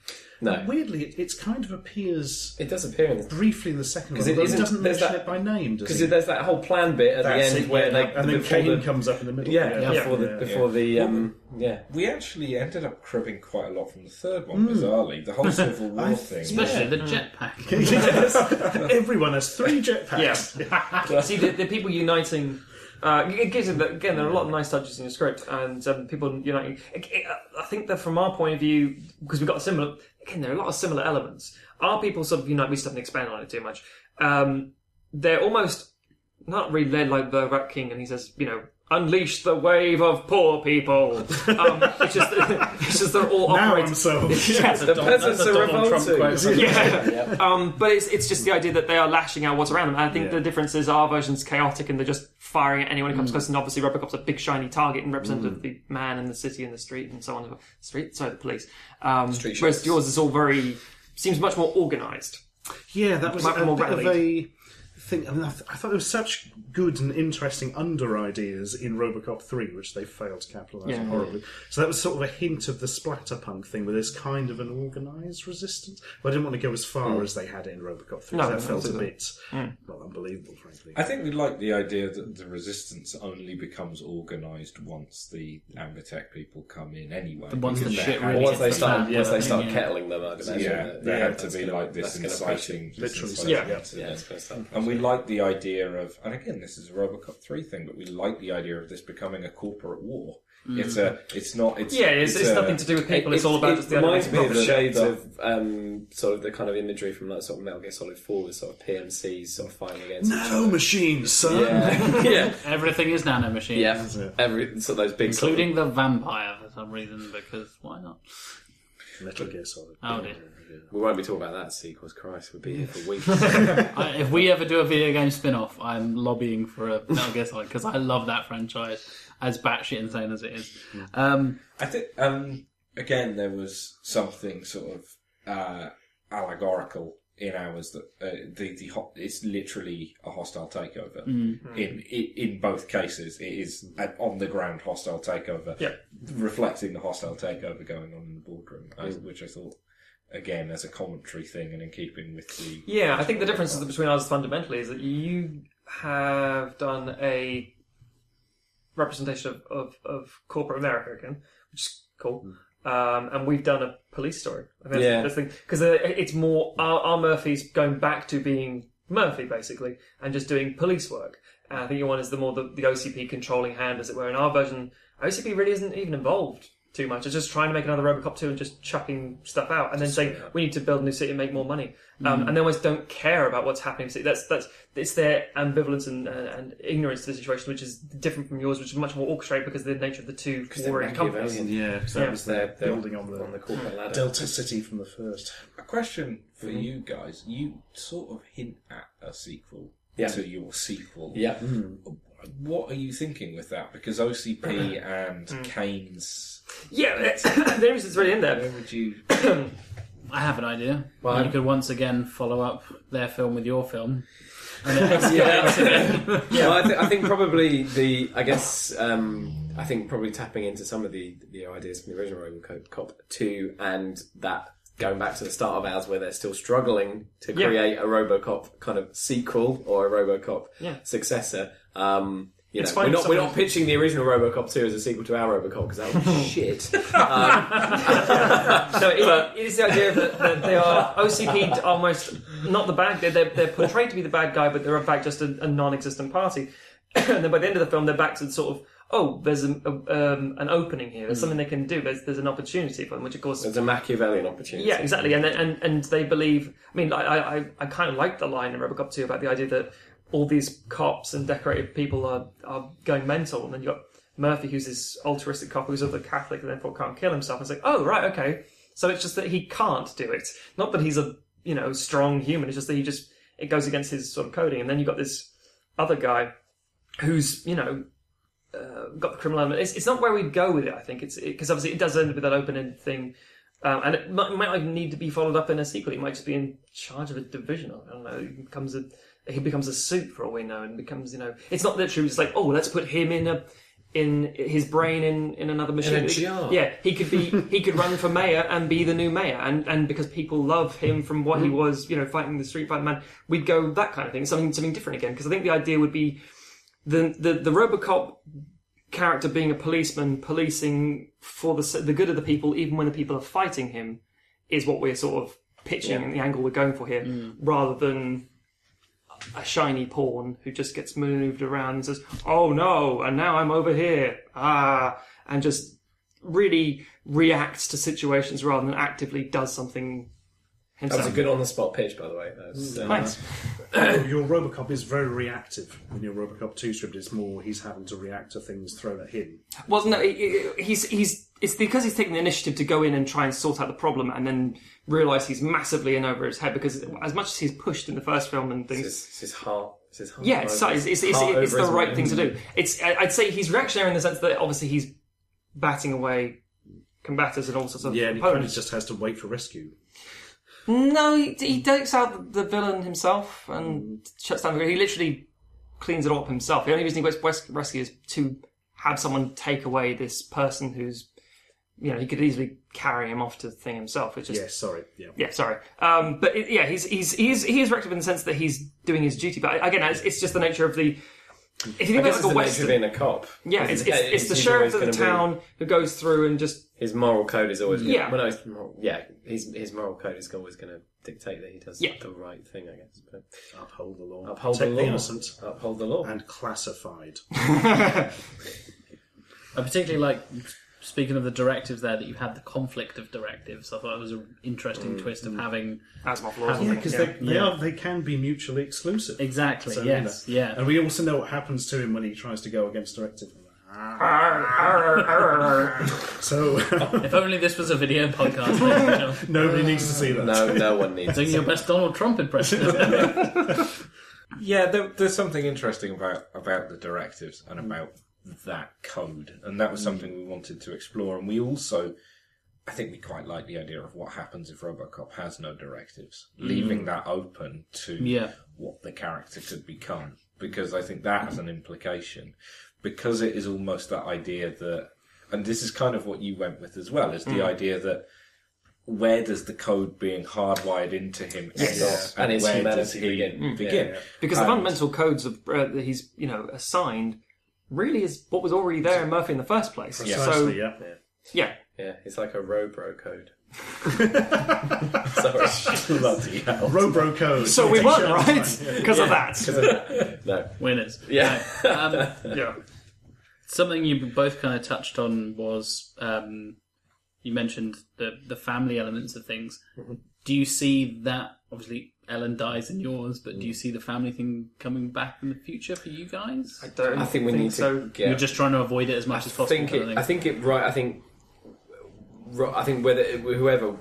No, and weirdly, it it's kind of appears. It does appear in the... briefly in the second one. It, but it doesn't mention that... it by name, does it? Because there's that whole plan bit at That's the end it, where, yeah, like, and the, then Kane the... comes up in the middle. Yeah, yeah, yeah. before yeah. the before yeah. the um, well, yeah. We actually ended up cribbing quite a lot from the third one, mm. bizarrely. The whole Civil War thing, especially yeah. the jetpack. Everyone has three jetpacks. Yeah, see the people uniting. Uh, it gives it, again, there are a lot of nice touches in your script, and um, people, you know, it, it, I think that from our point of view, because we've got similar, again, there are a lot of similar elements. Our people sort of unite, you know, we just haven't expanded on it too much. Um, they're almost not really led like the Rat King, and he says, you know, unleash the wave of poor people. Um, it's just, it's just they're all operating. So. yeah, the Don, peasants are revolting. Yeah. yeah. Um, but it's it's just the idea that they are lashing out what's around them. And I think yeah. the difference is our version's chaotic and they're just firing at anyone who comes mm. close. And obviously, Robocop's a big shiny target and representative mm. of the man and the city and the street and so on. Street, sorry, the police. Um, street whereas yours is all very seems much more organised. Yeah, that was a bit of a. think, I mean, I, th- I thought there were such good and interesting under ideas in Robocop three, which they failed to capitalise on yeah, horribly. Yeah. So that was sort of a hint of the splatterpunk thing, with this kind of an organised resistance. But I didn't want to go as far mm. as they had it in Robocop three, because no, that felt a bit, mm. well, unbelievable, frankly. I think we like the idea that the resistance only becomes organised once the AmberTech people come in anyway. The ones the shit really once they start, yeah, once they start yeah. kettling them, I imagine. Yeah, yeah, they yeah, had to be gonna, like this inciting... Literally, inciting yeah. yeah. yeah. And we like the idea of, and again, this is a Robocop three thing, but we like the idea of this becoming a corporate war. Mm. It's a, it's not, it's... Yeah, it's, it's, it's nothing a, to do with people, it's, it's all about... It just the reminds me of the shades the, of um, sort of the kind of imagery from like sort of Metal Gear Solid four, with sort of P M Cs sort of fighting against nanomachines, son! Yeah. yeah. Everything is nanomachines. Yeah, yeah. Every, so those big including sort of, the vampire, for some reason, because why not? Metal Gear Solid. Oh, dear. We won't be talking about that sequels, Christ. We'll be here for weeks. I, if we ever do a video game spin-off, I'm lobbying for a Metal Gear Solid, because I love that franchise, as batshit insane as it is. Um, I think, um, again, there was something sort of uh, allegorical in ours that uh, the the ho- it's literally a hostile takeover. Mm-hmm. In, in in both cases, it is an on the ground hostile takeover, yeah. reflecting the hostile takeover going on in the boardroom, mm. I, which I thought. Again, as a commentary thing, and in keeping with the... Yeah, I think the difference between ours fundamentally is that you have done a representation of, of, of corporate America again, which is cool, um, and we've done a police story. I mean, yeah. That's the thing, because it's more... Our, our Murphy's going back to being Murphy, basically, and just doing police work. And I think your one is the more the, the O C P controlling hand, as it were. In our version, O C P really isn't even involved too much. It's just trying to make another Robocop two and just chucking stuff out, and then saying we need to build a new city and make more money, um, mm. and they almost don't care about what's happening. That's that's it's their ambivalence and, and, and ignorance to the situation, which is different from yours, which is much more orchestrated because of the nature of the two warring companies. Yeah, so yeah. that was their building on the on the corporate ladder. Delta City from the first. A question for mm-hmm. you guys: you sort of hint at a sequel yeah. to your sequel. Yeah. Mm. What are you thinking with that? Because O C P and mm. Kane's... Yeah, there is, it's really in there. Where would you... I have an idea. Well, you could once again follow up their film with your film. And then yeah, yeah. Well, I, th- I think probably the... I guess... Um, I think probably tapping into some of the, the ideas from the original Robocop two and that... Going back to the start of ours, where they're still struggling to create yeah. a RoboCop kind of sequel or a RoboCop yeah. successor. Um, you know, we're not we're not pitching the original RoboCop two as a sequel to our RoboCop, because that would be shit. Um, no, it, it is the idea that, that they are O C P almost not the bad. They're, they're portrayed to be the bad guy, but they're in fact just a, a non-existent party. And then by the end of the film, they're back to sort of. Oh, there's a, a, um, an opening here. There's mm. something they can do. There's there's an opportunity for them, which of course there's a Machiavellian opportunity. Yeah, exactly. And and and they believe. I mean, I I, I kind of like the line in Robocop two about the idea that all these cops and decorated people are, are going mental, and then you got Murphy, who's this altruistic cop who's a Catholic and therefore can't kill himself. And it's like, oh right, okay. So it's just that he can't do it. Not that he's a you know strong human. It's just that he just it goes against his sort of coding. And then you got this other guy who's you know. Uh, got the criminal element. It's, it's not where we'd go with it, I think. It's because it, obviously it does end with that open-ended thing, um, and it might, might not even need to be followed up in a sequel. It might just be in charge of a division. I don't know. He becomes a he becomes a suit for all we know, and becomes you know. It's not literally just like oh, let's put him in a in his brain in, in another machine. In a jar. Yeah, he could be he could run for mayor and be the new mayor, and, and because people love him from what mm. he was, you know, fighting the street fighting man. We'd go that kind of thing, something something different again. Because I think the idea would be. The, the the Robocop character being a policeman, policing for the the good of the people, even when the people are fighting him, is what we're sort of pitching yeah. and the angle we're going for here, mm. rather than a shiny pawn who just gets moved around and says, oh no, and now I'm over here, ah, and just really reacts to situations rather than actively does something himself. That was a good on-the-spot pitch, by the way. That's, uh, Thanks. Your Robocop is very reactive in your Robocop two script. It's more he's having to react to things thrown at him. Well, no, he's he's it's because he's taking the initiative to go in and try and sort out the problem, and then realise he's massively in over his head because as much as he's pushed in the first film and things, it's his, it's his heart. It's his heart. Yeah, it's it's it's, it's, it's the right thing to do. It's I'd say he's reactionary in the sense that obviously he's batting away combatants and all sorts of yeah, and he kind of just has to wait for rescue. No, he, he takes out the villain himself and shuts down the grid. He literally cleans it all up himself. The only reason he goes to rescue is to have someone take away this person who's, you know, he could easily carry him off to the thing himself. It's just, yeah, sorry. Yeah, yeah sorry. Um, but it, yeah, he's he's he's he is reactive in the sense that he's doing his duty. But again, it's, it's just the nature of the. If you think about it, like a Western, being a cop. Yeah, it's, it's, it's, it's the sheriff of the town be... who goes through and just. His moral code is always. Gonna, yeah. Well, no, yeah, his his moral code is always going to dictate that he does yeah. the right thing, I guess. But uphold the law. Uphold Take the law. The innocent. Uphold the law. And classified. I particularly like. Speaking of the directives there, that you had the conflict of directives. I thought it was an interesting mm, twist of mm. having... Asimov laws. Yeah, because yeah. they, they, yeah. they can be mutually exclusive. Exactly, so, yes. You know. yeah. And we also know what happens to him when he tries to go against directive. So, if only this was a video podcast. Nobody needs to see that. No, no one needs Doing to see your best that. Donald Trump impression. Yeah, there, there's something interesting about, about the directives and about... that code, and that was something we wanted to explore. And we also, I think, we quite like the idea of what happens if Robocop has no directives, mm. leaving that open to yeah. what the character could become, because I think that has an implication, because it is almost that idea that, and this is kind of what you went with as well, is the mm. idea that where does the code being hardwired into him yes. yes. and, and where does he begin? begin? Yeah, yeah. Because um, the fundamental codes of, uh, that he's, you know, assigned really is what was already there in Murphy in the first place. Precisely, so, yeah. yeah. Yeah. Yeah, it's like a Robro code. Sorry. Bloody hell. Robro code. So we won, right? Because yeah. yeah. of, of that. No. Winners. Yeah. Right. Um, yeah. Something you both kind of touched on was, um, you mentioned the, the family elements of things. Mm-hmm. Do you see that, obviously... Ellen dies in yours, but do you see the family thing coming back in the future for you guys? I don't. I think we think need so. to. Yeah. You're just trying to avoid it as much I as possible. Think it, I think it. Right. I think. I think whether whoever,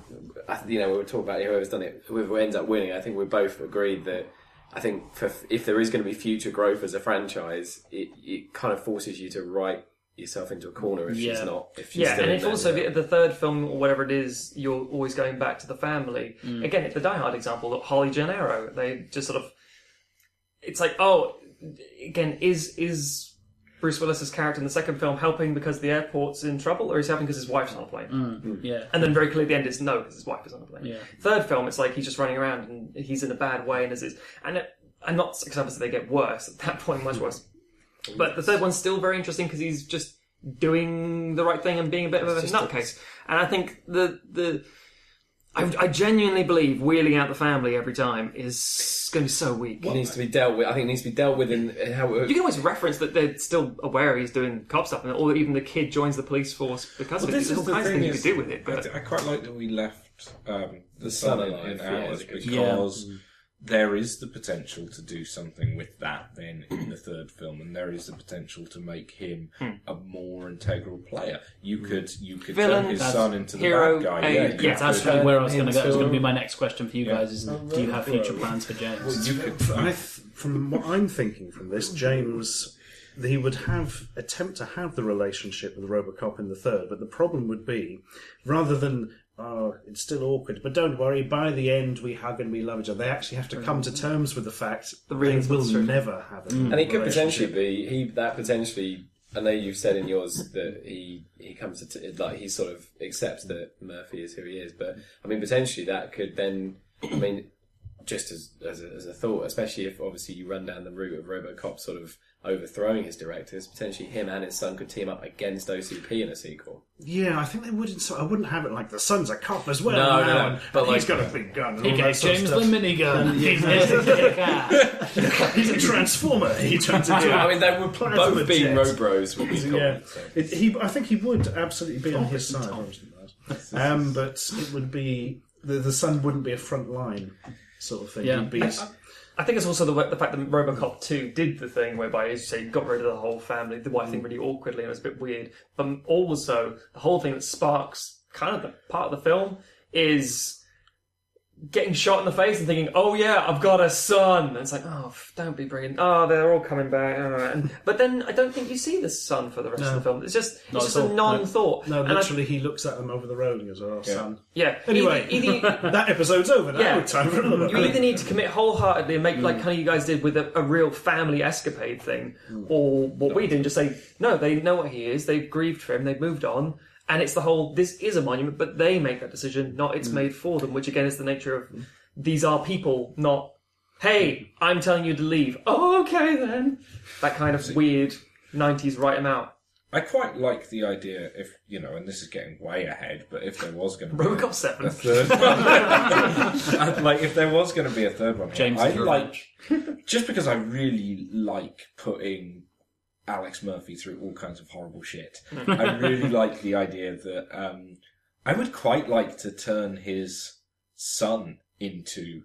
you know, we were talking about whoever's done it, whoever ends up winning. I think we both agreed that. I think for, if there is going to be future growth as a franchise, it, it kind of forces you to write yourself into a corner if yeah. she's not. If she's yeah, still and it's also the, the third film or whatever it is, you're always going back to the family. Mm. Again, it's the Die Hard example of Holly Gennaro. They just sort of, it's like, oh, again, is is Bruce Willis's character in the second film helping because the airport's in trouble, or is he helping because his wife's on a plane? Mm. Mm. Yeah, and then very clearly at the end it's no, because his wife is on a plane. Yeah. Third film, it's like he's just running around and he's in a bad way, and is and it, and not examples that they get worse at that point, much worse. But the third one's still very interesting because he's just doing the right thing and being a bit of a nutcase. And I think the the I, I genuinely believe wheeling out the family every time is going to be so weak. It needs to be dealt with. I think it needs to be dealt with in how it, you can always reference that they're still aware he's doing cop stuff, and or even the kid joins the police force because well, of it. There's all the kinds of things you can do with it. But I, I quite like that we left um, the son in ours because. Yeah. There is the potential to do something with that then in the third film, and there is the potential to make him hmm. a more integral player. You could you could Villain, turn his son into the bad guy. A, yeah, yeah, yeah that's actually where I was going to go. It was going to be my next question for you yeah. guys: is no, do you have future well, plans for James? Well, you could, I th- from what I'm thinking from this, James he would have attempt to have the relationship with Robocop in the third, but the problem would be rather than. Oh, it's still awkward, but don't worry. By the end, we hug and we love each other. They actually have to come to terms with the fact that they will never have a mm. And it could potentially be he that potentially. I know you've said in yours that he he comes to t- like he sort of accepts that Murphy is who he is. But I mean, potentially that could then. I mean, just as as a, as a thought, especially if obviously you run down the route of RoboCop sort of overthrowing his directors, potentially him and his son could team up against O C P in a sequel. Yeah, I think they wouldn't. So I wouldn't have it like the son's a cop as well. No, no, and, but and like, he's got a big gun. And he all gets that James sort of the minigun. He's, he's a transformer. He turns into. I mean, they would both be Robros. Would be cool, yeah, so. it, he. I think he would absolutely be on his side. Um, but it would be the the son wouldn't be a front line sort of thing. Yeah. He'd be. I, I, I think it's also the, the fact that Robocop two did the thing whereby, as you say, got rid of the whole family, the wife mm. thing really awkwardly, and it was a bit weird. But also, the whole thing that sparks kind of the part of the film is getting shot in the face and thinking, oh yeah, I've got a son. And it's like, oh, don't be bringing... Oh, they're all coming back. And, but then I don't think you see the son for the rest no. of the film. It's just it's Not just a non-thought. No, no literally I, he looks at them over the road and goes, oh, yeah. son. Yeah. Anyway, either, either, that episode's over now. Yeah. Time for another. You either need to commit wholeheartedly and make mm. like kind of you guys did with a, a real family escapade thing, mm. or what no. we did, just say, no, they know what he is, they've grieved for him, they've moved on. And it's the whole, this is a monument, but they make that decision, not it's mm. made for them, which again is the nature of, these are people, not, hey, I'm telling you to leave. Oh, okay then. That kind of weird nineties write them out. I quite like the idea, if, you know, and this is getting way ahead, but if there was going to be Robocop seven. A third one. I'd like, if there was going to be a third one, James I like, just because I really like putting Alex Murphy through all kinds of horrible shit. I really like the idea that um, I would quite like to turn his son into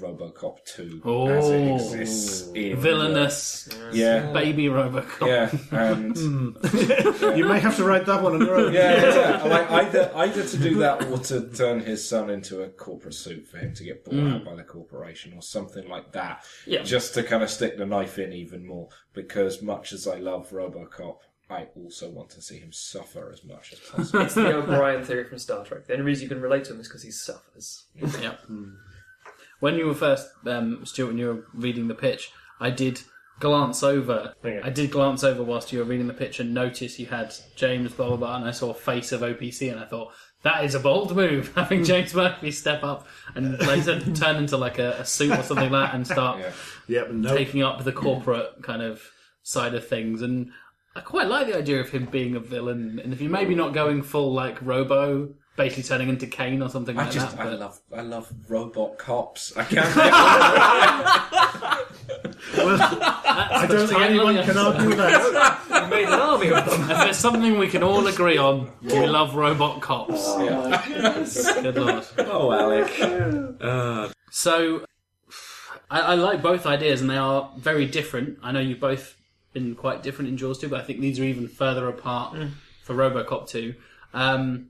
Robocop two oh, as it exists in villainous uh, yeah. baby Robocop. Yeah, and uh, you may have to write that one on your own. Yeah, yeah. Like either either to do that or to turn his son into a corporate suit for him to get bought mm. out by the corporation or something like that. Yeah. Just to kind of stick the knife in even more, because much as I love Robocop, I also want to see him suffer as much as possible. It's the O'Brien theory from Star Trek. The only reason you can relate to him is because he suffers. Yeah. Mm. When you were first, um, Stuart, when you were reading the pitch, I did glance over. Yeah. I did glance over whilst you were reading the pitch and notice you had James blah blah blah, and I saw face of O P C, and I thought that is a bold move, having James Murphy step up and later turn into like a, a suit or something like that and start yeah. Yeah, nope. taking up the corporate yeah. kind of side of things. And I quite like the idea of him being a villain, and if you're maybe not going full like Robo. Basically turning into Kane or something I like just, that. I just, I love, I love robot cops. I can't. Well, I don't think anyone can argue that. We made an army of them. If there's something we can all agree on, yeah. we love robot cops. Oh, yeah. My good lord. Oh, Alec. Uh. So, I, I like both ideas, and they are very different. I know you've both been quite different in Jaws two, but I think these are even further apart mm. for Robocop two. Um...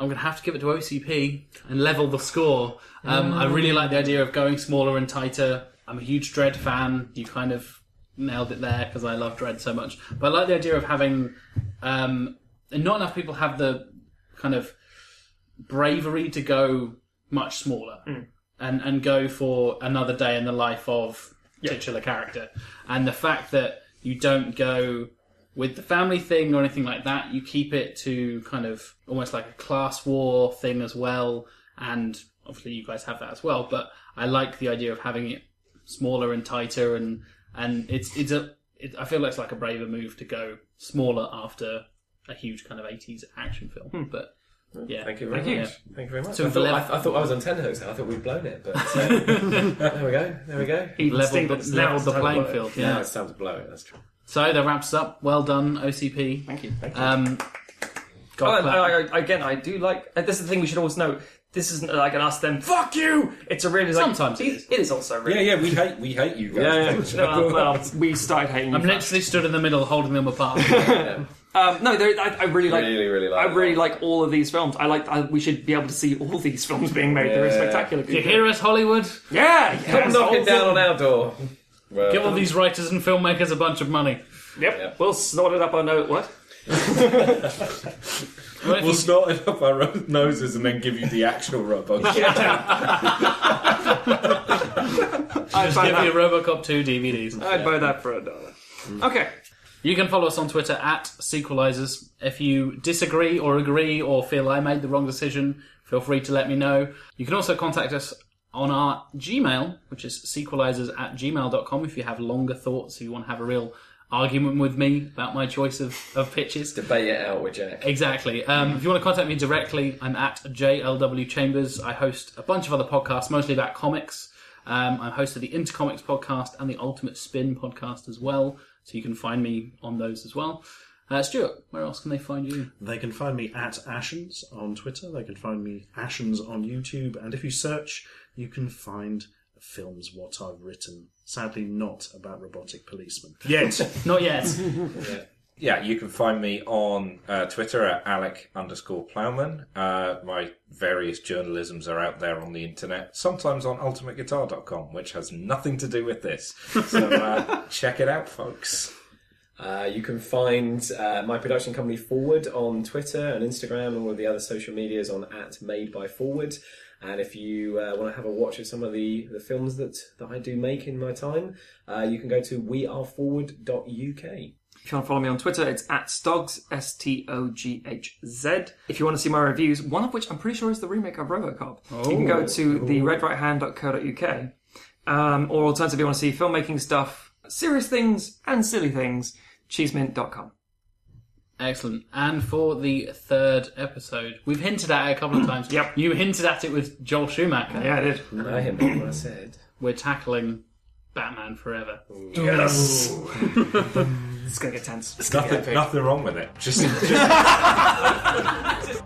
I'm going to have to give it to O C P and level the score. Um, mm. I really like the idea of going smaller and tighter. I'm a huge Dredd fan. You kind of nailed it there because I love Dredd so much. But I like the idea of having... Um, and not enough people have the kind of bravery to go much smaller mm. and, and go for another day in the life of yeah. titular character. And the fact that you don't go... with the family thing or anything like that, you keep it to kind of almost like a class war thing as well, and obviously you guys have that as well, but I like the idea of having it smaller and tighter, and and it's it's a it, I feel like it's like a braver move to go smaller after a huge kind of eighties action film. Hmm. But yeah, thank you very thank much. You. Thank you very much. So I, thought, I, I thought I was on tenterhooks now. I thought we'd blown it, but so, there we go. There we go. He leveled the, leveled the playing field. Yeah, now it's time to blow it. That's true. So that wraps up. Well done, O C P. Thank you. Thank you. Um, God, oh, I, I, again, I do like. This is the thing we should always know. This isn't like an us them. Fuck you. It's a really like, sometimes it is. It is also really. Yeah, yeah. We hate. We hate you guys. Yeah, yeah. No, well, we started hating. I'm literally fast. Stood in the middle, holding them apart. Yeah. Um, no, I, I really like. Really, really like I really that. like all of these films. I like. I, we should be able to see all these films being made. Yeah. They're spectacular. Do you hear us, Hollywood? Yeah, come yes, knocking down film. on our door. Well, give all these writers and filmmakers a bunch of money. Yep, yeah. We'll snort it up our nose. What? We'll you... snort it up our noses and then give you the actual Robocop. I'd Just give that. you Robocop two D V Ds. I'd yeah. buy that for a dollar. Mm. Okay. You can follow us on Twitter at Sequelizers. If you disagree or agree or feel I made the wrong decision, feel free to let me know. You can also contact us on our Gmail, which is sequelizers at gmail dot com, if you have longer thoughts, if you want to have a real argument with me about my choice of, of pitches. Debate it out with Jack. Exactly. Um, if you want to contact me directly, I'm at J L W Chambers. I host a bunch of other podcasts, mostly about comics. Um, I'm host of the Intercomics podcast and the Ultimate Spin podcast as well, so you can find me on those as well. Uh, Stuart, where else can they find you? They can find me at Ashens on Twitter. They can find me Ashens on YouTube. And if you search, you can find films what I've written. Sadly, not about robotic policemen. Yet. Not yet. Yeah. Yeah, you can find me on uh, Twitter at Alec underscore Plowman. Uh, my various journalisms are out there on the internet, sometimes on ultimate guitar dot com, which has nothing to do with this. So uh, check it out, folks. Uh, you can find uh, my production company Forward on Twitter and Instagram and all of the other social medias on at Made by Forward. And if you uh, want to have a watch of some of the, the films that, that I do make in my time, uh, you can go to we are forward dot U K. If you want to follow me on Twitter, it's at Stogs, S T O G H Z. If you want to see my reviews, one of which I'm pretty sure is the remake of Robocop, oh, you can go to the red right hand dot co dot U K. Um, or alternatively, if you want to see filmmaking stuff, serious things and silly things, cheesemint dot com. Excellent. And for the third episode, we've hinted at it a couple of times. Yep. You hinted at it with Joel Schumacher. Yeah, I did. I hinted at what I said. We're tackling Batman Forever. Ooh. Yes! It's going to get tense. There's nothing, nothing wrong with it. Just... just...